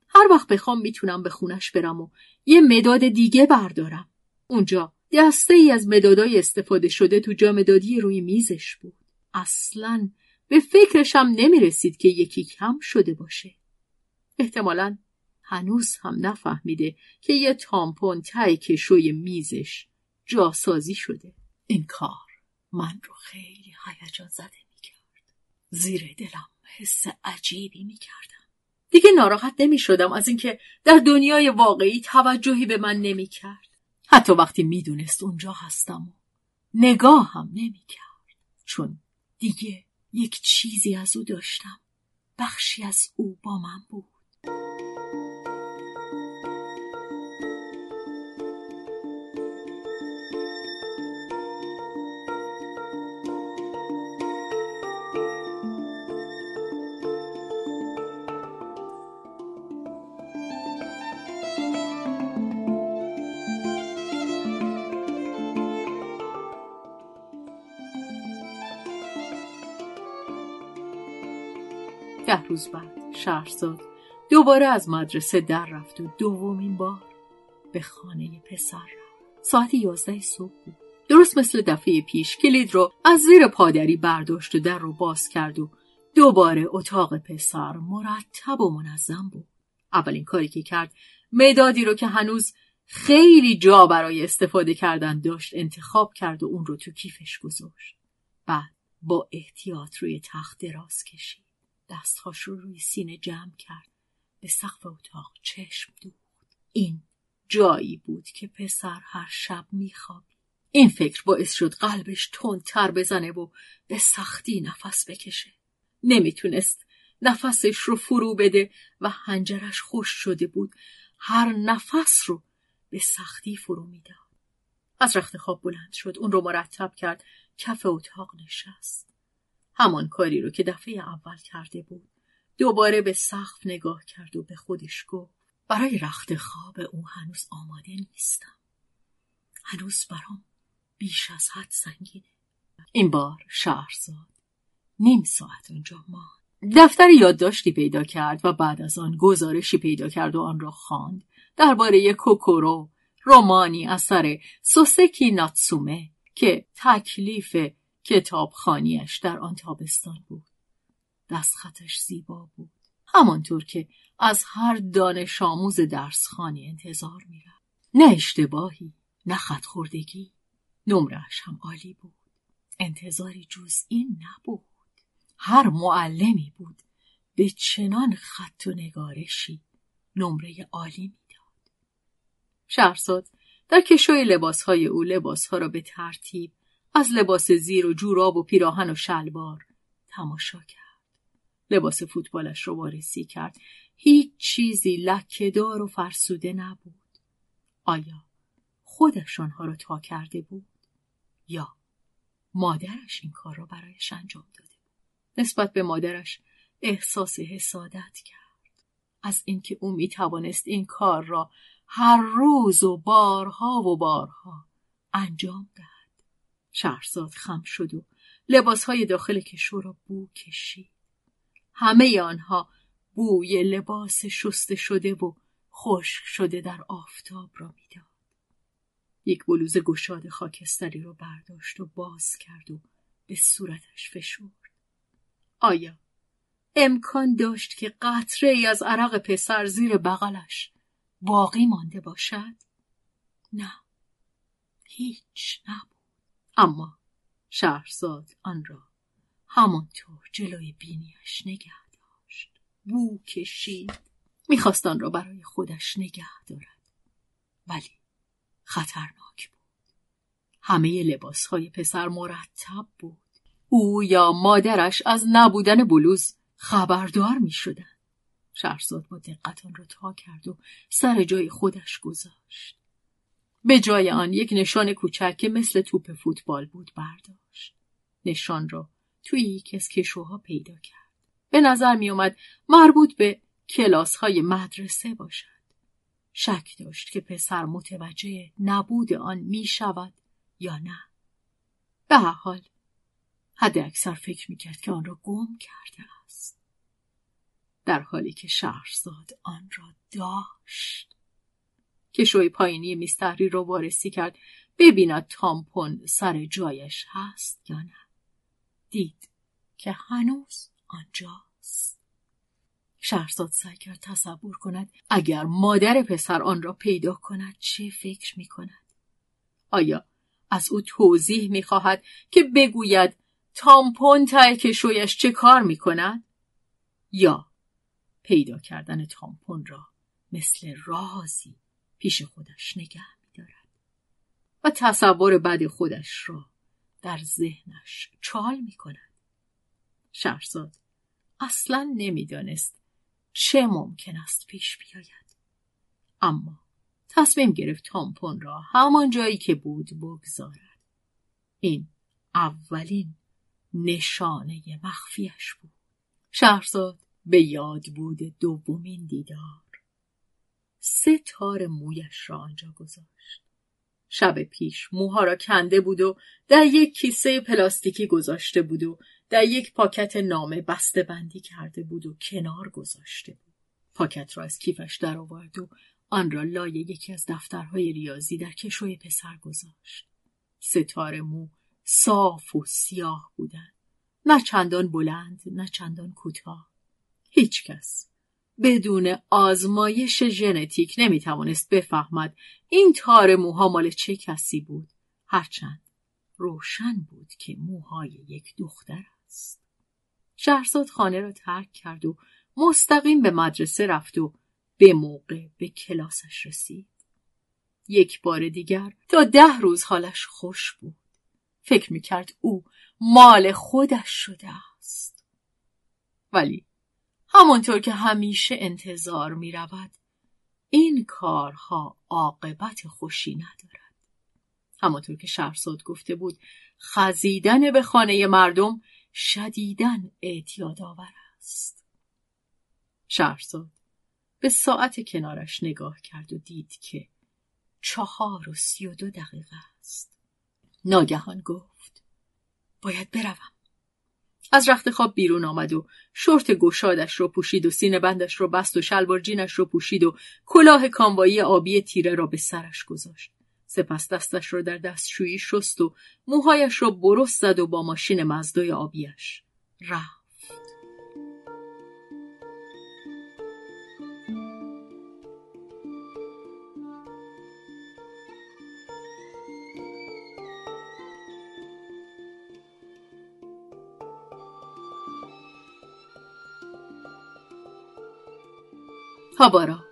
هر وقت بخوام می تونم به خونش برم و یه مداد دیگه بردارم. اونجا دسته ای از مدادای استفاده شده تو جام مدادی روی میزش بود. اصلاً به فکرشم نمی رسید که یکی کم شده باشه. احتمالاً هنوز هم نفهمیده که یه تامپون تای کشوی میزش جاسازی شده. این کار من رو خیلی هیجان زده می کرد. زیر دلم حس عجیبی می کردم. دیگه ناراحت نمی شدم از اینکه در دنیای واقعی توجهی به من نمی کرد. حتی وقتی میدونست اونجا هستم نگاه هم نمی کرد. چون دیگه یک چیزی از او داشتم. بخشی از او با من بود. ده روز بعد شهرزاد دوباره از مدرسه در رفت و دومین بار به خانه پسر رفت. ساعت یازده صبح بود. درست مثل دفعه پیش کلید رو از زیر پادری برداشت و در رو باز کرد و دوباره اتاق پسر مرتب و منظم بود. اولین کاری که کرد مدادی رو که هنوز خیلی جا برای استفاده کردن داشت انتخاب کرد و اون رو تو کیفش گذاشت. بعد با احتیاط روی تخت دراز کشید. دستهاش رو روی سینه جمع کرد. به سقف اتاق چشم دوخت. این جایی بود که پسر هر شب میخوابید. این فکر باعث شد قلبش تندتر بزنه و به سختی نفس بکشه. نمیتونست نفسش رو فرو بده و حنجرش خشک شده بود. هر نفس رو به سختی فرو میداد. از رخت خواب بلند شد. اون رو مرتب کرد. کف اتاق نشست. همان کاری رو که دفعه اول کرده بود. دوباره به سقف نگاه کرد و به خودش گفت: برای رخت خواب او هنوز آماده نیستم. هنوز برام بیش از حد سنگینه. این بار شهرزاد نیم ساعت اونجا ماند. دفتر یادداشتی پیدا کرد و بعد از آن گزارشی پیدا کرد و آن را خواند. درباره کوکورو، رمانی اثر سوسکی ناتسومه که تکلیف کتابخانیش در آن تابستان بود. دستخطش زیبا بود. همانطور که از هر دانش آموز درسخانی انتظار می‌رفت. نه اشتباهی، نه خط‌خوردگی. نمره‌اش هم عالی بود. انتظاری جز این نبود. هر معلمی بود به چنان خط و نگارشی نمره عالی می‌داد. شهرزاد در کشوی لباس‌های او لباس‌ها را به ترتیب از لباس زیر و جوراب و پیراهن و شلوار تماشا کرد. لباس فوتبالش رو وارسی کرد. هیچ چیزی لکه‌دار و فرسوده نبود. آیا خودش آنها رو تا کرده بود یا مادرش این کار را برایش انجام داده بود؟ نسبت به مادرش احساس حسادت کرد از اینکه او میتوانست این کار را هر روز و بارها و بارها انجام دهد. شهرزاد خم شد و لباسهای داخل کشو را بو کشید. همه آنها بوی لباس شسته شده و خشک شده در آفتاب را میداد. یک بلوز گشاد خاکستری را برداشت و باز کرد و به صورتش فشرد. آیا امکان داشت که قطره ای از عرق پسر زیر بغلش باقی مانده باشد؟ نه، هیچ نبود. اما شهرزاد آن را همانطور جلوی بینیش نگه داشت. بو کشید. میخواست آن را برای خودش نگه دارد. ولی خطرناک بود. همه لباسهای پسر مرتب بود. او یا مادرش از نبودن بلوز خبردار می شدن. شهرزاد با دقت آن را تا کرد و سر جای خودش گذاشت. به جای آن یک نشان کوچک که مثل توپ فوتبال بود برداشت. نشان را توی یکی از کشوها پیدا کرد. به نظر می آمد مربوط به کلاس‌های مدرسه باشد. شک داشت که پسر متوجه نبود آن می شود یا نه. به هر حال حد اکثر فکر می کرد که آن را گم کرده است. در حالی که شهرزاد آن را داشت. کشوی پایینی میستری را وارسی کرد ببیند تامپون سر جایش هست یا نه. دید که هنوز آنجاست. شهرزاد سعی کرد تصور کند اگر مادر پسر آن را پیدا کند چه فکر می کند. آیا از او توضیح می خواهد که بگوید تامپون ته کشویش چه کار می کند؟ یا پیدا کردن تامپون را مثل رازی پیش خودش نگه می دارد و تصور بد خودش را در ذهنش چال می کند. شهرزاد اصلا نمی دانست چه ممکن است پیش بیاید. اما تصمیم گرفت تامپون را همان جایی که بود بگذارد. این اولین نشانه مخفیش بود. شهرزاد به یاد بود دومین دیدار. سه تار مویش را آنجا گذاشت. شب پیش موها را کنده بود و در یک کیسه پلاستیکی گذاشته بود و در یک پاکت نامه بسته بندی کرده بود و کنار گذاشته بود. پاکت را از کیفش در آورد و آن را لای یکی از دفترهای ریاضی در کشوی پسر گذاشت. سه تار مو صاف و سیاه بودند. نه چندان بلند، نه چندان کوتاه. هیچ کس بدون آزمایش ژنتیک نمیتوانست بفهمد این تار موها مال چه کسی بود، هرچند روشن بود که موهای یک دختر است. شهرزاد خانه را ترک کرد و مستقیم به مدرسه رفت و به موقع به کلاسش رسید. یک بار دیگر تا ده روز حالش خوش بود. فکر میکرد او مال خودش شده است. ولی همونطور که همیشه انتظار می رود این کارها عاقبت خوشی ندارد. همونطور که شهرزاد گفته بود خزیدن به خانه مردم شدیداً اعتیادآور است. شهرزاد به ساعت کنارش نگاه کرد و دید که چهار و سی و دو دقیقه است. ناگهان گفت باید بروم. از رخت خواب بیرون آمد و شورت گشادش رو پوشید و سینه بندش رو بست و شلوار جینش رو پوشید و کلاه کاموایی آبی تیره را به سرش گذاشت. سپس دستش رو در دستشویی شست و موهایش رو برس زد و با ماشین مزدای آبیش رفت. هابارا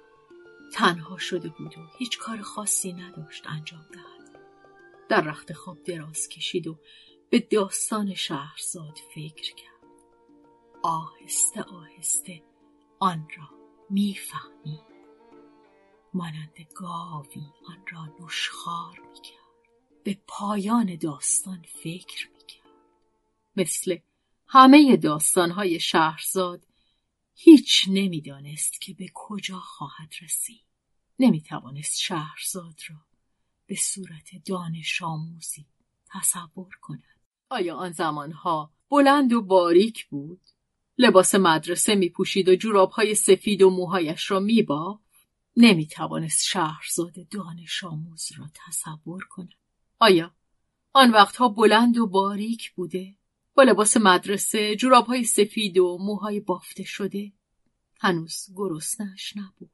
تنها شده بود و هیچ کار خاصی نداشت انجام دهد. در رخت خواب دراز کشید و به داستان شهرزاد فکر کرد. آهسته آهسته آن را میفهمید. مانند گاوی آن را نشخوار میکرد. به پایان داستان فکر میکرد. مثل همه داستانهای شهرزاد هیچ نمیدانست که به کجا خواهد رسید. نمیتوانست شهرزاد را به صورت دانش آموزی تصور کند. آیا آن زمانها بلند و باریک بود؟ لباس مدرسه میپوشید و جورابهای سفید و موهایش را میبافت. نمیتوانست شهرزاد دانش آموز را تصور کند. آیا آن وقتها بلند و باریک بوده؟ با لباس مدرسه، جوراب‌های سفید و موهای بافته شده. هنوز گرسنه‌اش نبود.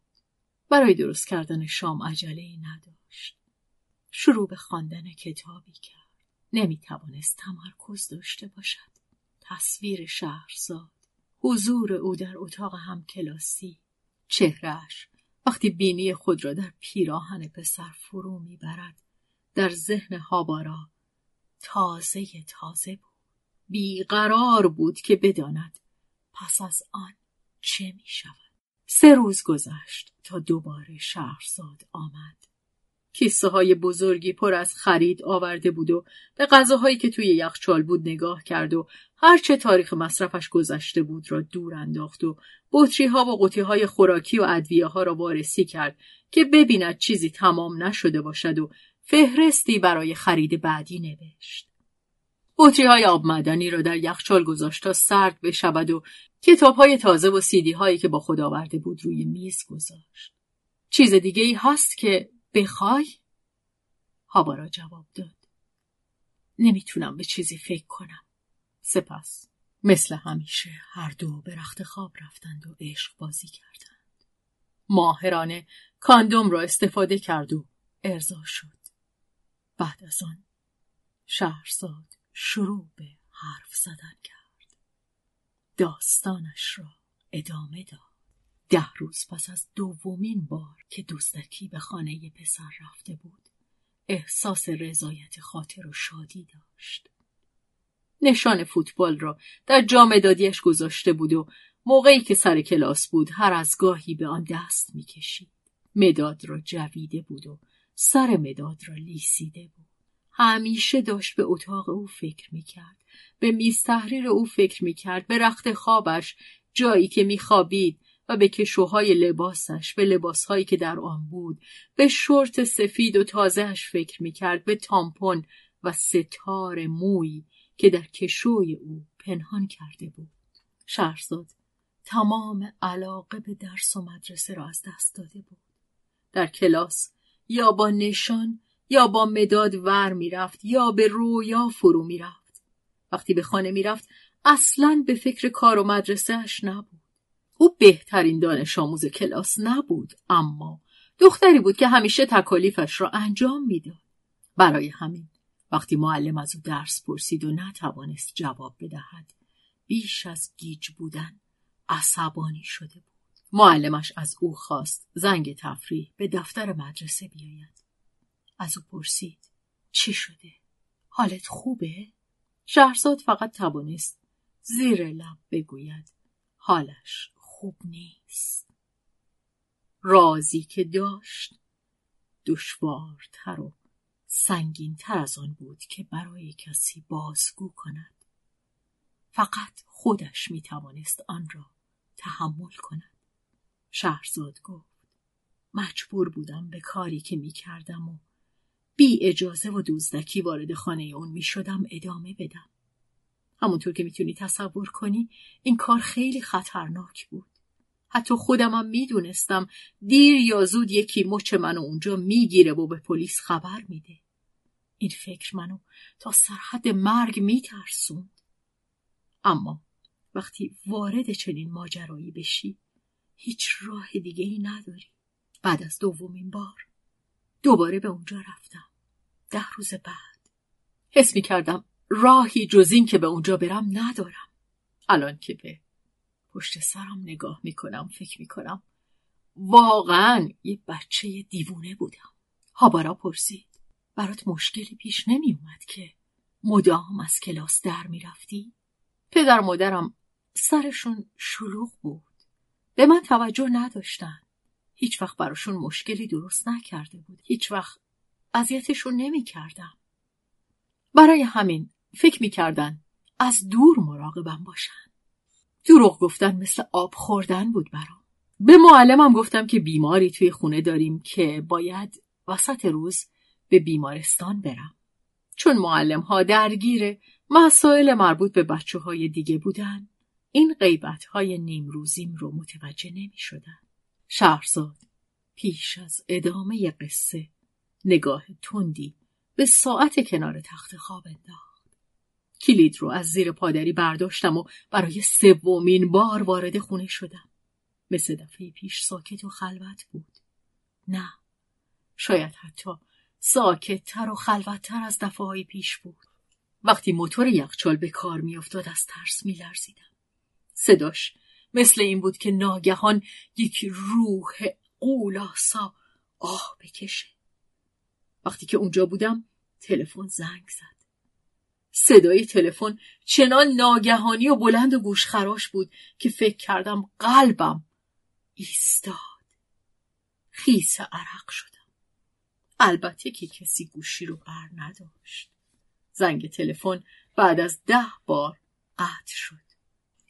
برای درست کردن شام عجله‌ای نداشت. شروع به خواندن کتابی کرد. نمی‌توانست تمرکز داشته باشد. تصویر شهرزاد، حضور او در اتاق همکلاسی، چهره‌اش وقتی بینی خود را در پیراهن پسر فرو میبرد، در ذهن هابارا تازه تازه بود. بیقرار بود که بداند پس از آن چه می شود. سه روز گذشت تا دوباره شهرزاد آمد. کیسه های بزرگی پر از خرید آورده بود و به غذاهایی که توی یخچال بود نگاه کرد و هرچه تاریخ مصرفش گذشته بود را دور انداخت و بطری ها و قوطی های خوراکی و ادویه ها را وارسی کرد که ببیند چیزی تمام نشده باشد و فهرستی برای خرید بعدی نوشت. بطری های آب معدنی را در یخچال گذاشت تا سرد بشود و کتاب های تازه و سیدی هایی که با خود آورده بود روی میز گذاشت. چیز دیگه ای هست که بخوای؟ هابارا جواب داد. نمیتونم به چیزی فکر کنم. سپس مثل همیشه هر دو به رخت خواب رفتند و عشق بازی کردند. ماهرانه کاندوم را استفاده کرد و ارضا شد. بعد از آن شهرزاد شروع به حرف زدن کرد. داستانش را ادامه داد. ده روز پس از دومین بار که دزدکی به خانه پسر رفته بود، احساس رضایت خاطر و شادی داشت. نشان فوتبال را در جام دادیش گذاشته بود و موقعی که سر کلاس بود هر از گاهی به آن دست می‌کشید. مداد را جویده بود و سر مداد را لیسیده بود. همیشه داشت به اتاق او فکر می‌کرد، به میز تحریر او فکر می‌کرد، به رخت خوابش، جایی که می‌خوابید و به کشوهای لباسش، به لباسهایی که در آن بود، به شورت سفید و تازهش فکر می‌کرد، به تامپون و ستار مویی که در کشوی او پنهان کرده بود. شهرزاد تمام علاقه به درس و مدرسه را از دست داده بود. در کلاس یا با نشان یا با مداد ور می‌رفت یا به رویا فرو می‌رفت. وقتی به خانه می‌رفت اصلاً به فکر کار و مدرسهش نبود. او بهترین دانش آموز کلاس نبود، اما دختری بود که همیشه تکالیفش را انجام میداد. برای همین وقتی معلم از او درس پرسید و نتوانست جواب بدهد، بیش از گیج بودن عصبانی شده بود. معلمش از او خواست زنگ تفریح به دفتر مدرسه بیاید. از او پرسید چی شده؟ حالت خوبه؟ شهرزاد فقط توانست زیر لب بگوید حالش خوب نیست. رازی که داشت دشوارتر و سنگینتر از آن بود که برای کسی بازگو کند. فقط خودش می توانست آن را تحمل کند. شهرزاد گفت مجبور بودم به کاری که می کردم و بی اجازه و دزدکی وارد خانه اون می شدم ادامه بدم. همونطور که میتونی تصور کنی این کار خیلی خطرناک بود. حتی خودم هم میدونستم دیر یا زود یکی مچ منو اونجا میگیره و به پلیس خبر میده. این فکر منو تا سرحد مرگ میترسوند. اما وقتی وارد چنین ماجرایی بشی هیچ راه دیگه ای نداری. بعد از دومین بار دوباره به اونجا رفتم. ده روز بعد حس میکردم راهی جز این که به اونجا برم ندارم. الان که به پشت سرم نگاه میکنم فکر میکنم واقعا یه بچه دیوونه بودم. هابارا پرسید برات مشکلی پیش نمی اومد که مدام از کلاس در میرفتی؟ پدر مادرم سرشون شلوغ بود، به من توجه نداشتن، هیچ وقت براشون مشکلی درست نکرده بود، هیچ وقت اذیتشون نمیکردم. برای همین فکر می‌کردن از دور مراقبم باشن. دروغ گفتن مثل آب خوردن بود برام. به معلمم گفتم که بیماری توی خونه داریم که باید وسط روز به بیمارستان برم. چون معلم‌ها درگیر مسائل مربوط به بچه‌های دیگه بودن، این غیبت‌های نیم روزیم رو متوجه نمی‌شدن. شهرزاد پیش از ادامه قصه نگاه تندی به ساعت کنار تخت خواب انداخت. کلید رو از زیر پادری برداشتم و برای سومین بار وارد خونه شدم. مثل دفعه پیش ساکت و خلوت بود. نه، شاید حتی ساکت‌تر و خلوت‌تر از دفعه‌های پیش بود. وقتی موتور یخچال به کار می‌افتاد از ترس می‌لرزیدم. صداش مثل این بود که ناگهان یک روح قولاسا آه بکشه. وقتی که اونجا بودم تلفن زنگ زد. صدای تلفن چنان ناگهانی و بلند و گوشخراش بود که فکر کردم قلبم ایستاد. خیس عرق شدم. البته که کسی گوشی رو بر نداشت. زنگ تلفن بعد از ده بار قطع شد.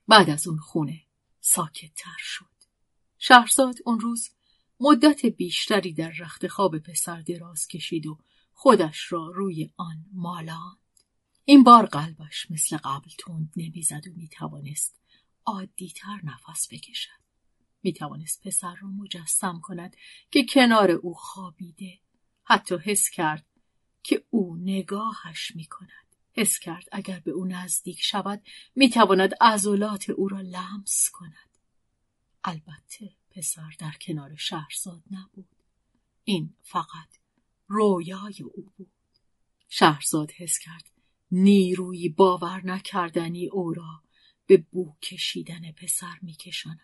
بعد از اون خونه ساکت تر شد. شهرزاد اون روز مدت بیشتری در رختخواب پسر دراز کشید و خودش را روی آن مالاند. این بار قلبش مثل قبل تند نمیزد و میتوانست عادی‌تر نفس بکشد. میتوانست پسر را مجسم کند که کنار او خوابیده. حتی حس کرد که او نگاهش میکند. حس کرد اگر به او نزدیک شود میتواند عضلات او را لمس کند. البته پسر در کنار شهرزاد نبود. این فقط رویای او بود. شهرزاد حس کرد نیروی باور نکردنی او را به بو کشیدن پسر میکشاند.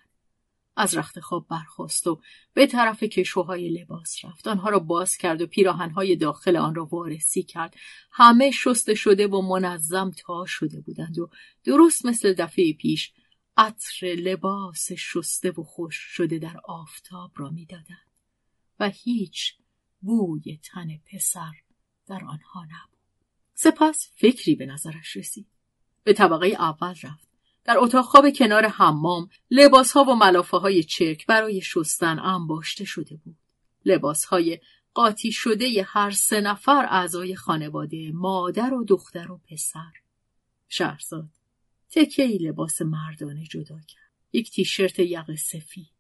از رخت خواب برخاست و به طرف کشوهای لباس رفت. آنها را باز کرد و پیراهنهای داخل آن را وارسی کرد. همه شسته شده و منظم تا شده بودند و درست مثل دفعه پیش عطر لباس شسته و خوش شده در آفتاب را میدادند و هیچ بوی تن پسر در آنها نبود. سپس فکری به نظرش رسید. به طبقه اول رفت. در اتاق خواب کنار حمام لباس‌ها و ملافه‌های چرک برای شستن انباشته شده بود. لباس‌های قاطی شده ی هر سه نفر اعضای خانواده، مادر و دختر و پسر. شهرزاد تکه‌ای لباس مردانه جدا کرد. یک تیشرت یقه سفید.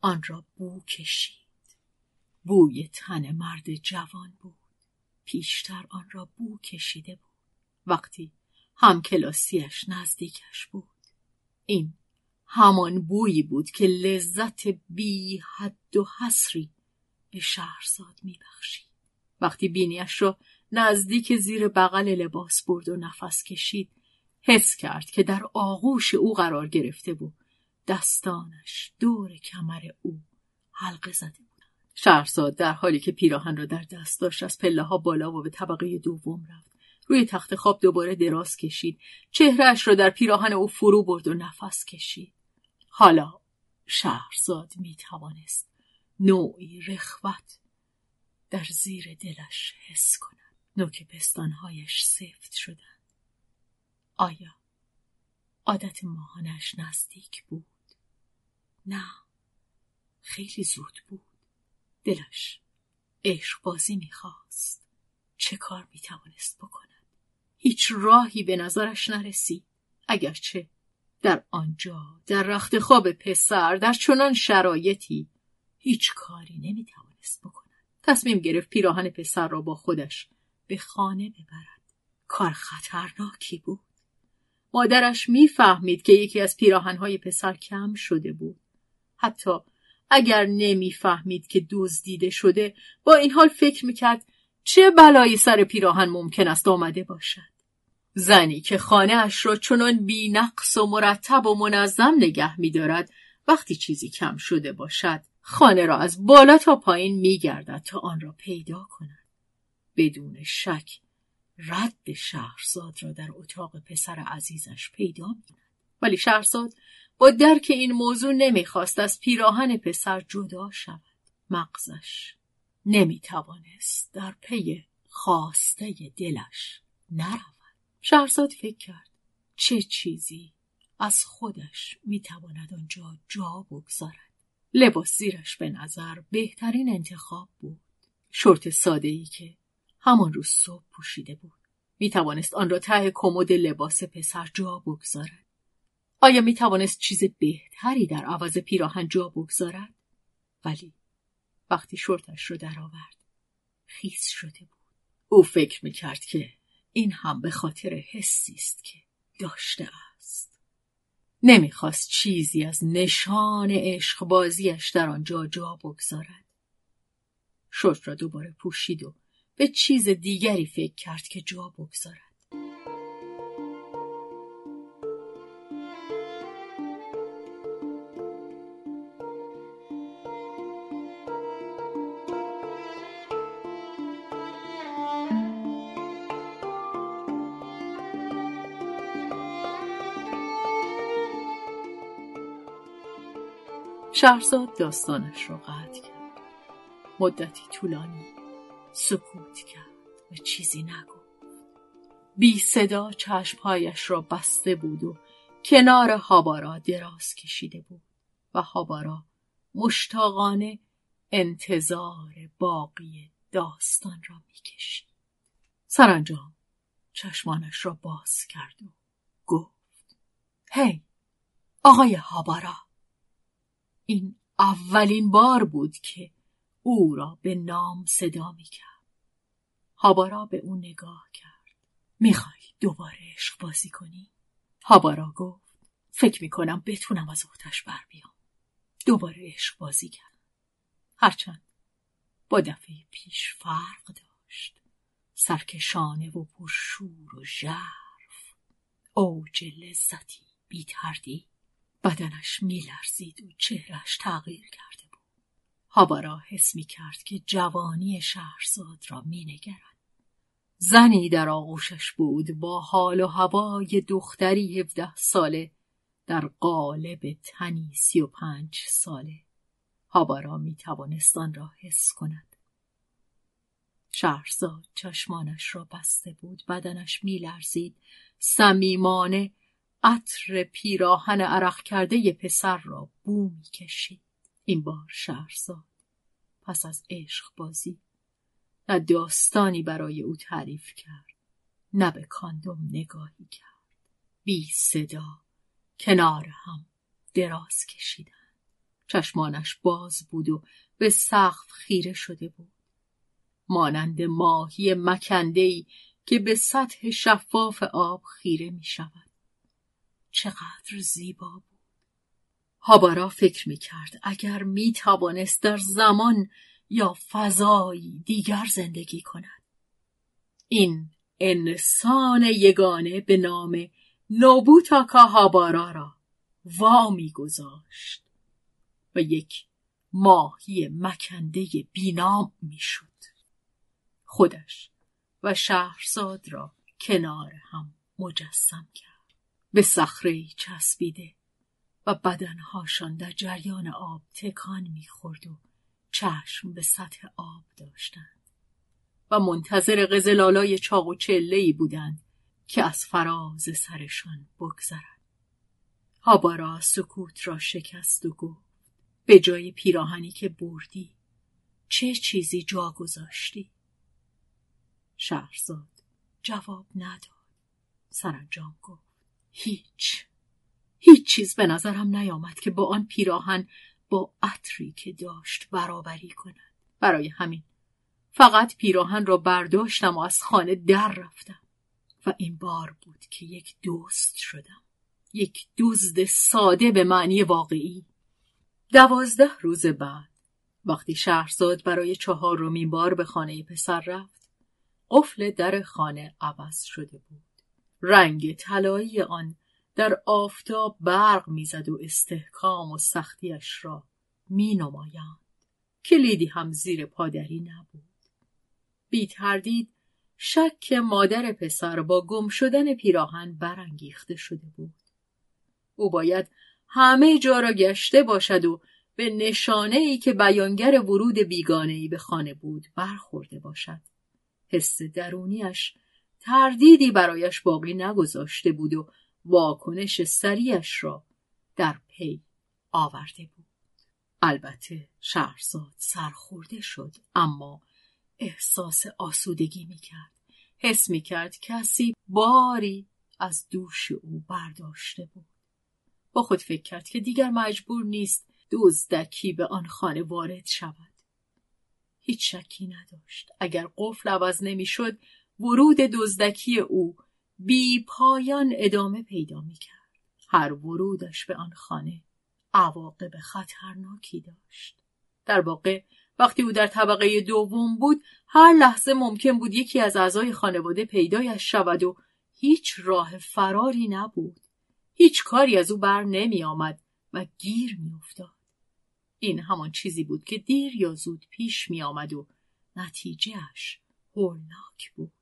آن را بو کشید. بوی تن مرد جوان بود. پیشتر آن را بو کشیده بود. وقتی هم کلاسیش نزدیکش بود. این همان بویی بود که لذت بی حد و حصری به شهرزاد میبخشید. وقتی بینیش را نزدیک زیر بغل لباس برد و نفس کشید، حس کرد که در آغوش او قرار گرفته بود. دستانش دور کمر او حلقه زده بود. شهرزاد در حالی که پیراهن را در دست داشت از پله‌ها بالا و به طبقه دوم رفت. روی تخت خواب دوباره دراز کشید. چهرهش را در پیراهن او فرو برد و نفس کشید. حالا شهرزاد می توانست نوعی رخوت در زیر دلش حس کند. نوک پستانهایش سفت شدند. آیا عادت ماهانش نزدیک بود؟ نه، خیلی زود بود. دلش عشقبازی می خواست. چه کار می توانست بکند؟ هیچ راهی به نظرش نرسید. اگرچه در آنجا، در رخت خواب پسر، در چنان شرایطی هیچ کاری نمی توانست بکند. تصمیم گرفت پیراهن پسر را با خودش به خانه ببرد. کار خطرناکی بود. مادرش می فهمید که یکی از پیراهنهای پسر کم شده بود. حتی اگر نمی فهمید که دزدیده شده، با این حال فکر می کرد چه بلایی سر پیراهن ممکن است آمده باشد. زنی که خانه اش را چنان بی نقص و مرتب و منظم نگه می دارد، وقتی چیزی کم شده باشد خانه را از بالا تا پایین می گردد تا آن را پیدا کند. بدون شک رد شهرزاد را در اتاق پسر عزیزش پیدا می کند. ولی شهرزاد با درک این موضوع نمی خواست از پیراهن پسر جدا شود. مغزش نمی توانست در پی خواسته دلش نرود. شهرزاد فکر کرد چه چیزی از خودش می تواند آنجا جا بگذارد. لباس زیرش به نظر بهترین انتخاب بود. شورت ساده‌ای که همان روز صبح پوشیده بود، می توانست آن را ته کمد لباس پسر جا بگذارد. آیا می توانست چیز بهتری در عوض پیراهن جا بگذارد؟ ولی وقتی شورتش رو در آورد خیس شده بود. او فکر میکرد که این هم به خاطر حسی است که داشته است. نمیخواست چیزی از نشان عشقبازیش در آنجا جا بگذارد. شورت را دوباره پوشید و به چیز دیگری فکر کرد که جا بگذارد. شهرزاد داستانش را قطع کرد. مدتی طولانی سکوت کرد و چیزی نگفت. بی صدا چشمهایش را بسته بود و کنار هابارا دراز کشیده بود و هابارا مشتاقانه انتظار باقی داستان را میکشید. سرانجام چشمانش را باز کرد و گفت: هی آقای هابارا. این اولین بار بود که او را به نام صدا میکرد. هابارا به او نگاه کرد. میخوای دوباره عشق بازی کنی؟ هابارا گفت: فکر میکنم بتونم از اوتش بر بیام. دوباره عشق بازی کرد. هرچند با دفعه پیش فرق داشت. سرکشانه و پرشور و ژرف، اوج لذتی بی تردید. بدنش میلرزید و چهرهش تغییر کرده بود. هابارا حس میکرد که جوانی شهرزاد را مینگرد. زنی در آغوشش بود با حال و هوای دختری هفده ساله در قالب تنی سی و پنج ساله. هابارا میتوانست آن را حس کند. شهرزاد چشمانش را بسته بود. بدنش میلرزید. صمیمانه عطر پیراهن عرق کرده ی پسر را بو میکشید. این بار شهرزاد پس از عشق بازی نه داستانی برای او تعریف کرد، نه به کاندوم نگاهی کرد. بی صدا کنار هم دراز کشیدند. چشمانش باز بود و به سقف خیره شده بود، مانند ماهی مکنده‌ای که به سطح شفاف آب خیره می شود. چقدر زیبا بود. هابارا فکر می کرد اگر می توانست در زمان یا فضایی دیگر زندگی کند، این انسان یگانه به نام نوبوتاکا هابارا را وامی گذاشت و یک ماهی مکنده بینام می شد. خودش و شهرزاد را کنار هم مجسم کرد، به صخره‌ای چسبیده و بدنهاشان در جریان آب تکان می‌خورد و چشم به سطح آب داشتند و منتظر قزل‌آلای چاق و چله‌ای بودند که از فراز سرشان بگذرد. هابارا سکوت را شکست و گفت: به جای پیراهنی که بردی چه چیزی جا گذاشتی؟ شهرزاد جواب نداد. سرانجام گفت: هیچ هیچ چیز به نظرم نیامد که با آن پیراهن با عطری که داشت برابری کند. برای همین فقط پیراهن را برداشتم و از خانه در رفتم. و این بار بود که یک دزد شدم، یک دزد ساده به معنی واقعی. دوازده روز بعد وقتی شهرزاد برای چهارمین بار به خانه پسر رفت، قفل در خانه عوض شده بود. رنگ طلایی آن در آفتاب برق میزد و استحکام و سختیش را می نمایند. کلیدی هم زیر پادری نبود. بی تردید شک مادر پسر با گم شدن پیراهن برانگیخته شده بود. او باید همه جا را گشته باشد و به نشانه‌ای که بیانگر ورود بیگانه‌ای به خانه بود برخورده باشد. حس درونیش تردیدی برایش باقی نگذاشته بود و واکنش سریعش را در پی آورده بود. البته شهرزاد سرخورده شد، اما احساس آسودگی میکرد. حس میکرد کسی باری از دوش او برداشته بود. با خود فکر کرد که دیگر مجبور نیست دزدکی به آن خانه وارد شود. هیچ شکی نداشت اگر قفل عوض نمیشد، ورود دزدکی او بی پایان ادامه پیدا می کرد. هر ورودش به آن خانه عواقب خطرناکی داشت. در واقع وقتی او در طبقه دوم بود، هر لحظه ممکن بود یکی از اعضای خانواده پیدایش شود و هیچ راه فراری نبود. هیچ کاری از او بر نمی آمد و گیر می افتاد. این همان چیزی بود که دیر یا زود پیش می آمد و نتیجهش هولناک بود.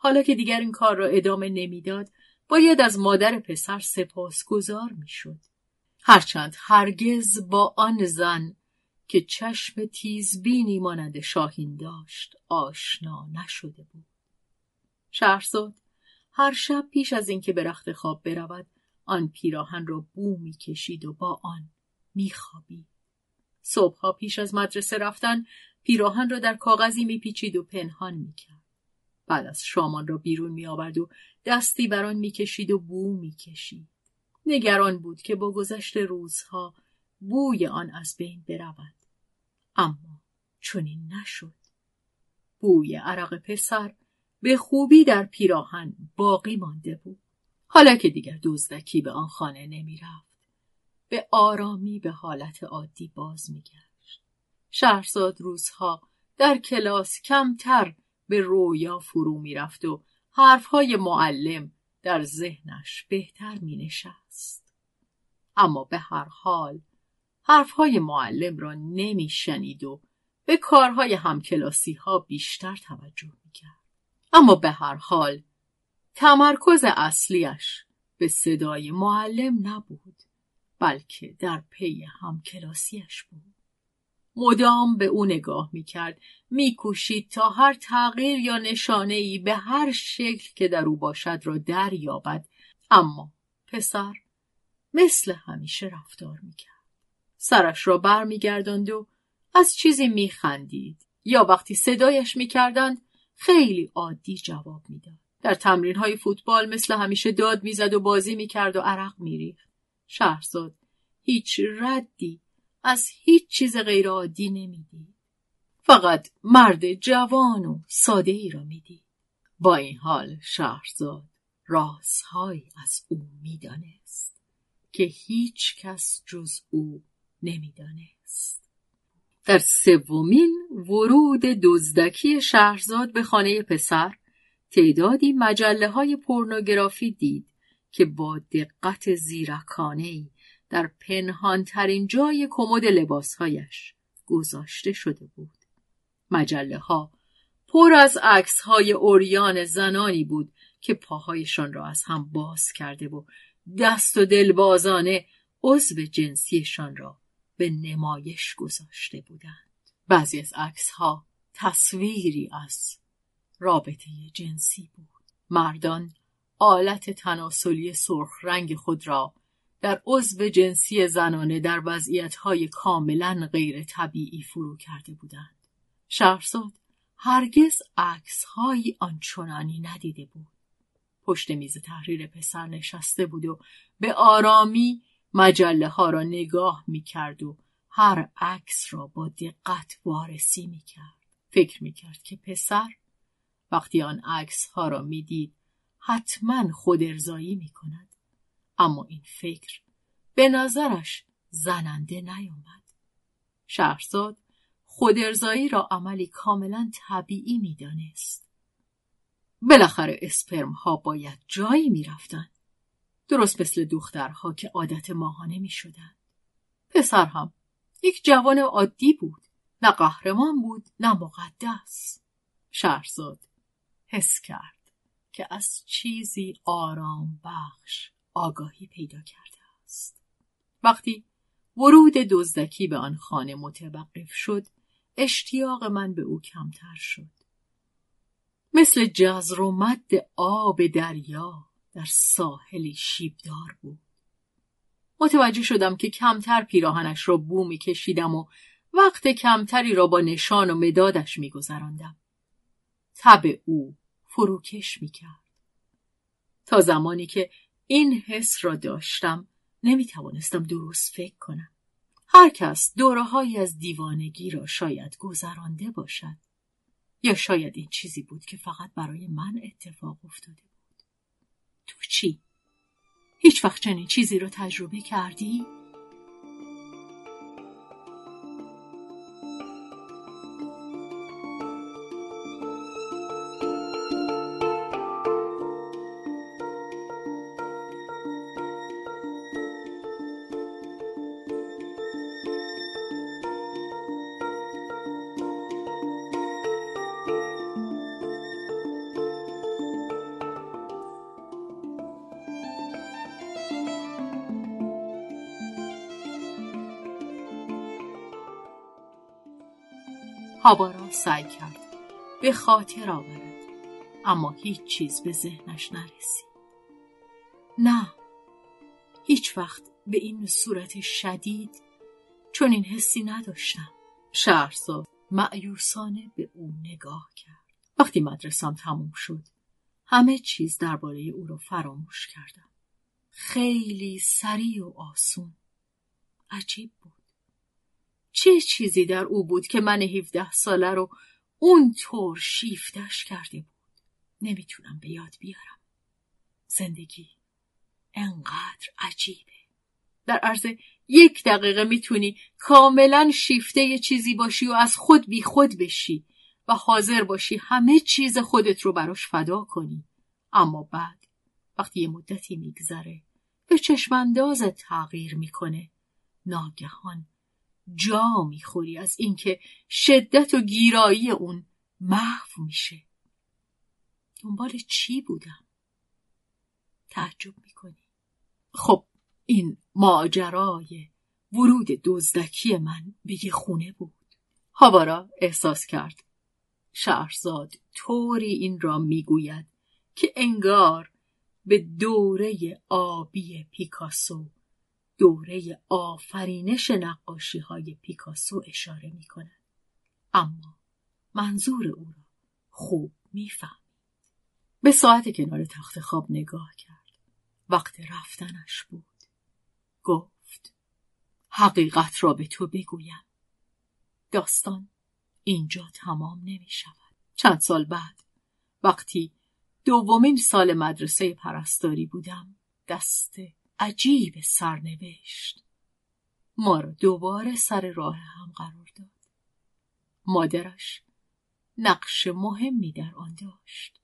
حالا که دیگر این کار را ادامه نمیداد، باید از مادر پسر سپاسگزار میشد. هرچند هرگز با آن زن که چشم تیزبینی مانند شاهین داشت آشنا نشده بود. شهرزاد هر شب پیش از اینکه به رخت خواب برود آن پیراهن را بو می‌کشید و با آن می‌خوابید. صبح‌ها پیش از مدرسه رفتن پیراهن را در کاغذی می‌پیچید و پنهان می‌کرد. بعد از شامان را بیرون می‌آورد و دستی بر آن می‌کشید و بو می‌کشید. نگران بود که با گذشت روزها بوی آن از بین برود، اما چنین نشد. بوی عرق پسر به خوبی در پیراهن باقی مانده بود. حالا که دیگر دزدکی به آن خانه نمی رفت، به آرامی به حالت عادی باز می گشت. شهرزاد روزها در کلاس کمتر به رویا فرو می رفت و حرفهای معلم در ذهنش بهتر می نشست. اما به هر حال حرفهای معلم را نمی شنید و به کارهای همکلاسی ها بیشتر توجه می کرد. اما به هر حال تمرکز اصلیش به صدای معلم نبود، بلکه در پی همکلاسیش بود. مدام به او نگاه می‌کرد، می‌کوشید تا هر تغییر یا نشانه‌ای به هر شکل که در او باشد را دریابد، اما پسر مثل همیشه رفتار می‌کرد. سرش را برمیگرداند و از چیزی می‌خندید یا وقتی صدایش می‌کردند خیلی عادی جواب می‌داد. در تمرین‌های فوتبال مثل همیشه داد می‌زد و بازی می‌کرد و عرق می‌ریخت. شهرزاد هیچ ردی از هیچ چیز غیرعادی نمی‌دید. فقط مرد جوان و ساده‌ای را می‌دید. با این حال شهرزاد رازهایی از او می‌دانست که هیچ کس جز او نمی‌دانست. در سومین ورود دزدکی شهرزاد به خانه پسر تعدادی مجله‌های پورنوگرافی دید که با دقت زیرکانه‌ای در پنهان‌ترین جای کمد لباس‌هایش گذاشته شده بود. مجله‌ها پر از عکس‌های عریان زنانی بود که پاهایشان را از هم باز کرده و دست و دلبازانه عضو جنسیشان را به نمایش گذاشته بودند. بعضی از عکس‌ها تصویری از رابطه جنسی بود. مردان آلت تناسلی سرخ رنگ خود را در عضو جنسی زنانه در وضعیت‌های کاملاً غیر طبیعی فرو کرده بودند. شهرزاد هرگز عکس‌هایی آنچنانی ندیده بود. پشت میز تحریر پسر نشسته بود و به آرامی مجله‌ها را نگاه می‌کرد و هر عکس را با دقت وارسی می‌کرد. فکر می‌کرد که پسر وقتی آن عکس‌ها را می‌دید حتماً خود ارضایی می‌کند، اما این فکر به نظرش زننده نیامد. شهرزاد خود ارضایی را عملی کاملاً طبیعی می‌دانست. بالاخره اسپرم‌ها باید جایی می‌رفتند، درست مثل دخترها که عادت ماهانه می‌شدند. پسر هم یک جوان عادی بود، نه قهرمان بود نه مقدس. شهرزاد حس کرد که از چیزی آرام بخش آگاهی پیدا کرده است. وقتی ورود دزدکی به آن خانه متوقف شد، اشتیاق من به او کمتر شد. مثل جزر و مد آب دریا در ساحلی شیبدار بود. متوجه شدم که کمتر پیراهنش را بو می کشیدم و وقت کمتری را با نشان و مدادش می گذراندم. تب او فروکش میکرد. تا زمانی که این حس را داشتم نمیتوانستم درست فکر کنم. هر کس دوره‌هایی از دیوانگی را شاید گذرانده باشد، یا شاید این چیزی بود که فقط برای من اتفاق افتاده بود. تو چی؟ هیچ وقت چنین چیزی را تجربه کردی؟ هابارا سعی کرد به خاطر آورد، اما هیچ چیز به ذهنش نرسید. نه، هیچ وقت به این صورت شدید چون این حسی نداشتم. شهرزاد مأیوسانه به او نگاه کرد. وقتی مدرسه‌ام تموم شد، همه چیز درباره او را فراموش کردم. خیلی سریع و آسون. عجیب بود. چه چیزی در او بود که من هفده ساله رو اون طور شیفتش کرده بود؟ نمیتونم به یاد بیارم. زندگی انقدر عجیبه. در عرض یک دقیقه میتونی کاملا شیفته یه چیزی باشی و از خود بی خود بشی و حاضر باشی همه چیز خودت رو براش فدا کنی. اما بعد وقتی یه مدتی میگذره به چشماندازت تغییر میکنه. ناگهان جا میخوری از اینکه شدت و گیرایی اون محو میشه. دنبال چی بودم؟ تعجب میکنی. خب این ماجرای ورود دزدکی من به یه خونه بود. هاوارا احساس کرد شهرزاد طوری این را میگوید که انگار به دوره آبی پیکاسو، دوره آفرینش نقاشی های پیکاسو اشاره می کند. اما منظور او را خوب می فهمید. به ساعت کنار تخت خواب نگاه کرد. وقت رفتنش بود. گفت حقیقت را به تو بگویم. داستان اینجا تمام نمی شود. چند سال بعد وقتی دومین سال مدرسه پرستاری بودم، دست عجیب سرنوشت ما را دوباره سر راه هم قرار داد. مادرش نقش مهمی در آن داشت.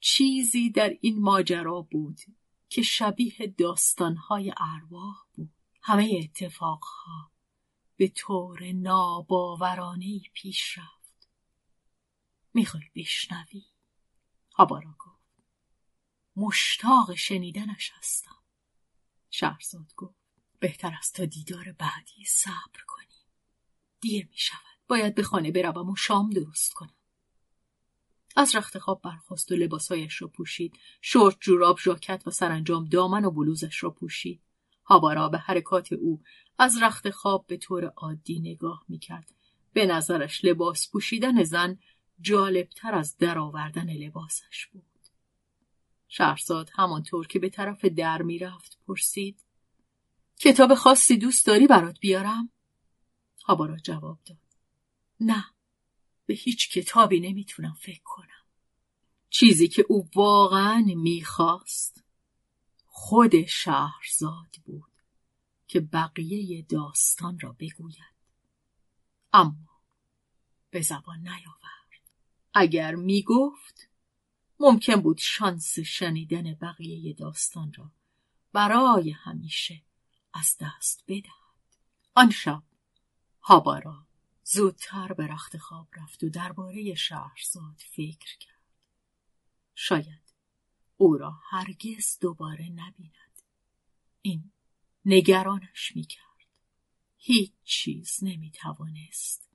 چیزی در این ماجرا بود که شبیه داستان‌های ارواح بود. همه اتفاق‌ها به طور ناباورانه‌ای پیش رفت. می‌خوای بشنوی؟ هاوارا گفت. مشتاق شنیدنش هستم. شهرزاد گفت بهتر است تا دیدار بعدی صبر کنیم. دیر می شود. باید به خانه بروم و شام درست کنم. از رخت خواب برخاست و لباسایش را پوشید. شورت، جوراب، ژاکت و سرانجام دامن و بلوزش را پوشید. هاوارا به حرکات او از رخت خواب به طور عادی نگاه می کرد. به نظرش لباس پوشیدن زن جالبتر از درآوردن لباسش بود. شهرزاد همانطور که به طرف در می رفت پرسید کتاب خاصی دوست داری برات بیارم؟ هاوارا جواب داد نه، به هیچ کتابی نمیتونم فکر کنم. چیزی که او واقعا میخواست خود شهرزاد بود که بقیه داستان را بگوید، اما به زبان نیاورد. اگر میگفت ممکن بود شانس شنیدن بقیه داستان را برای همیشه از دست بدهد. آن شب هاوارا زودتر به رخت خواب رفت و درباره شهرزاد فکر کرد. شاید او را هرگز دوباره نبیند. این نگرانش میکرد. هیچ چیز نمیتوانست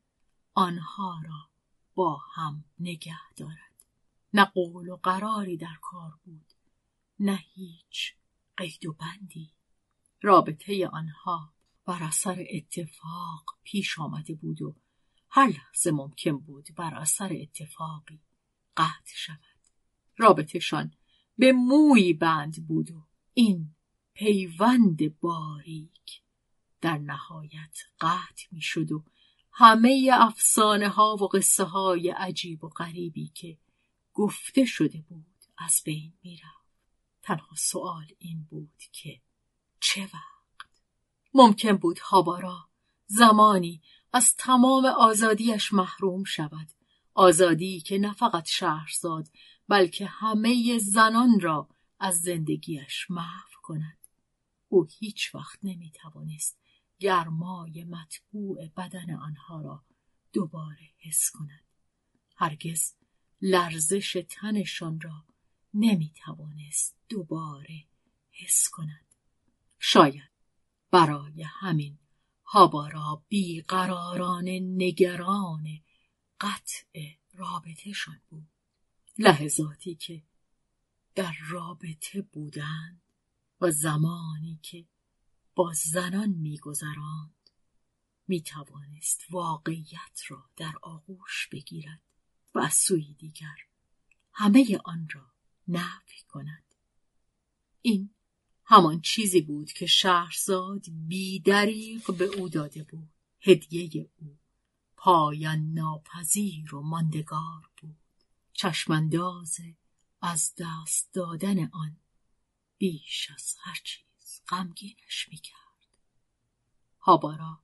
آنها را با هم نگه دارد. نه قول و قراری در کار بود، نه هیچ قید و بندی. رابطه آنها بر اثر اتفاق پیش آمده بود و هر لحظه ممکن بود بر اثر اتفاقی قطع شود. رابطهشان به مویی بند بود و این پیوند باریک در نهایت قطع می شد و همه افسانه ها و قصه های عجیب و غریبی که گفته شده بود از بین میرفت. تنها سوال این بود که چه وقت؟ ممکن بود هاوارا زمانی از تمام آزادیش محروم شود. آزادی که نه فقط شهرزاد بلکه همه زنان را از زندگیش محو کند. او هیچ وقت نمیتوانست گرمای مطبوع بدن آنها را دوباره حس کند. هرگز لرزش تنشان را نمی توانست دوباره حس کند. شاید برای همین هاوارا بیقراران نگران قطع رابطه شان بود. لحظاتی که در رابطه بودند و زمانی که با زنان می‌گذراند می‌توانست واقعیت را در آغوش بگیرد و از سوی دیگر همه آن را نفی کند. این همان چیزی بود که شهرزاد بی‌دریغ به او داده بود. هدیه او پایان ناپذیر و ماندگار بود. چشم‌انداز از دست دادن آن بیش از هر چیز غمگینش می‌کرد. هابارا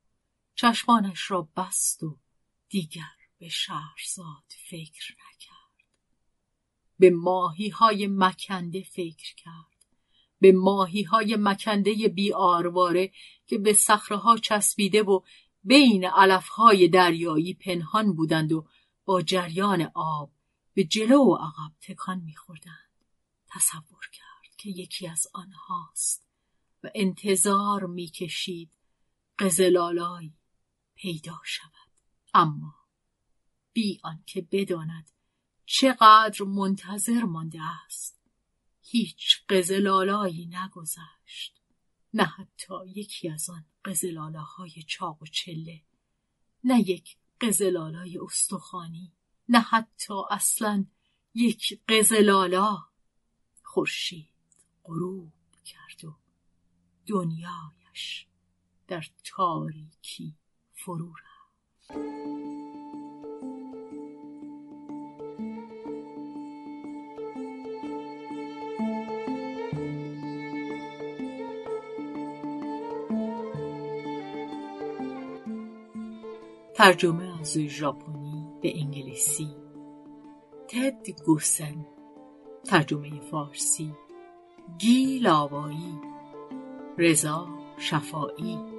چشمانش را بست و دیگر به شهرزاد فکر نکرد. به ماهی‌های مکنده فکر کرد. به ماهی‌های مکنده بی‌آرواره که به صخره‌ها چسبیده و بین علف‌های دریایی پنهان بودند و با جریان آب به جلو و عقب تکان می‌خوردند. تصور کرد که یکی از آنهاست و انتظار می‌کشید قزل‌آلایی پیدا شود، اما بی آنکه بداند چقدر منتظر مانده است هیچ قزل‌آلایی نگذشت، نه حتی یکی از آن قزل‌آلاهای چاق و چله، نه یک قزل‌آلای استخوانی، نه حتی اصلاً یک قزل‌آلا. خورشید غروب کرد و دنیایش در تاریکی فرو رفت. ترجمه از ژاپنی به انگلیسی تد گوسن، ترجمه فارسی گیل آوایی، رضا شفاعی.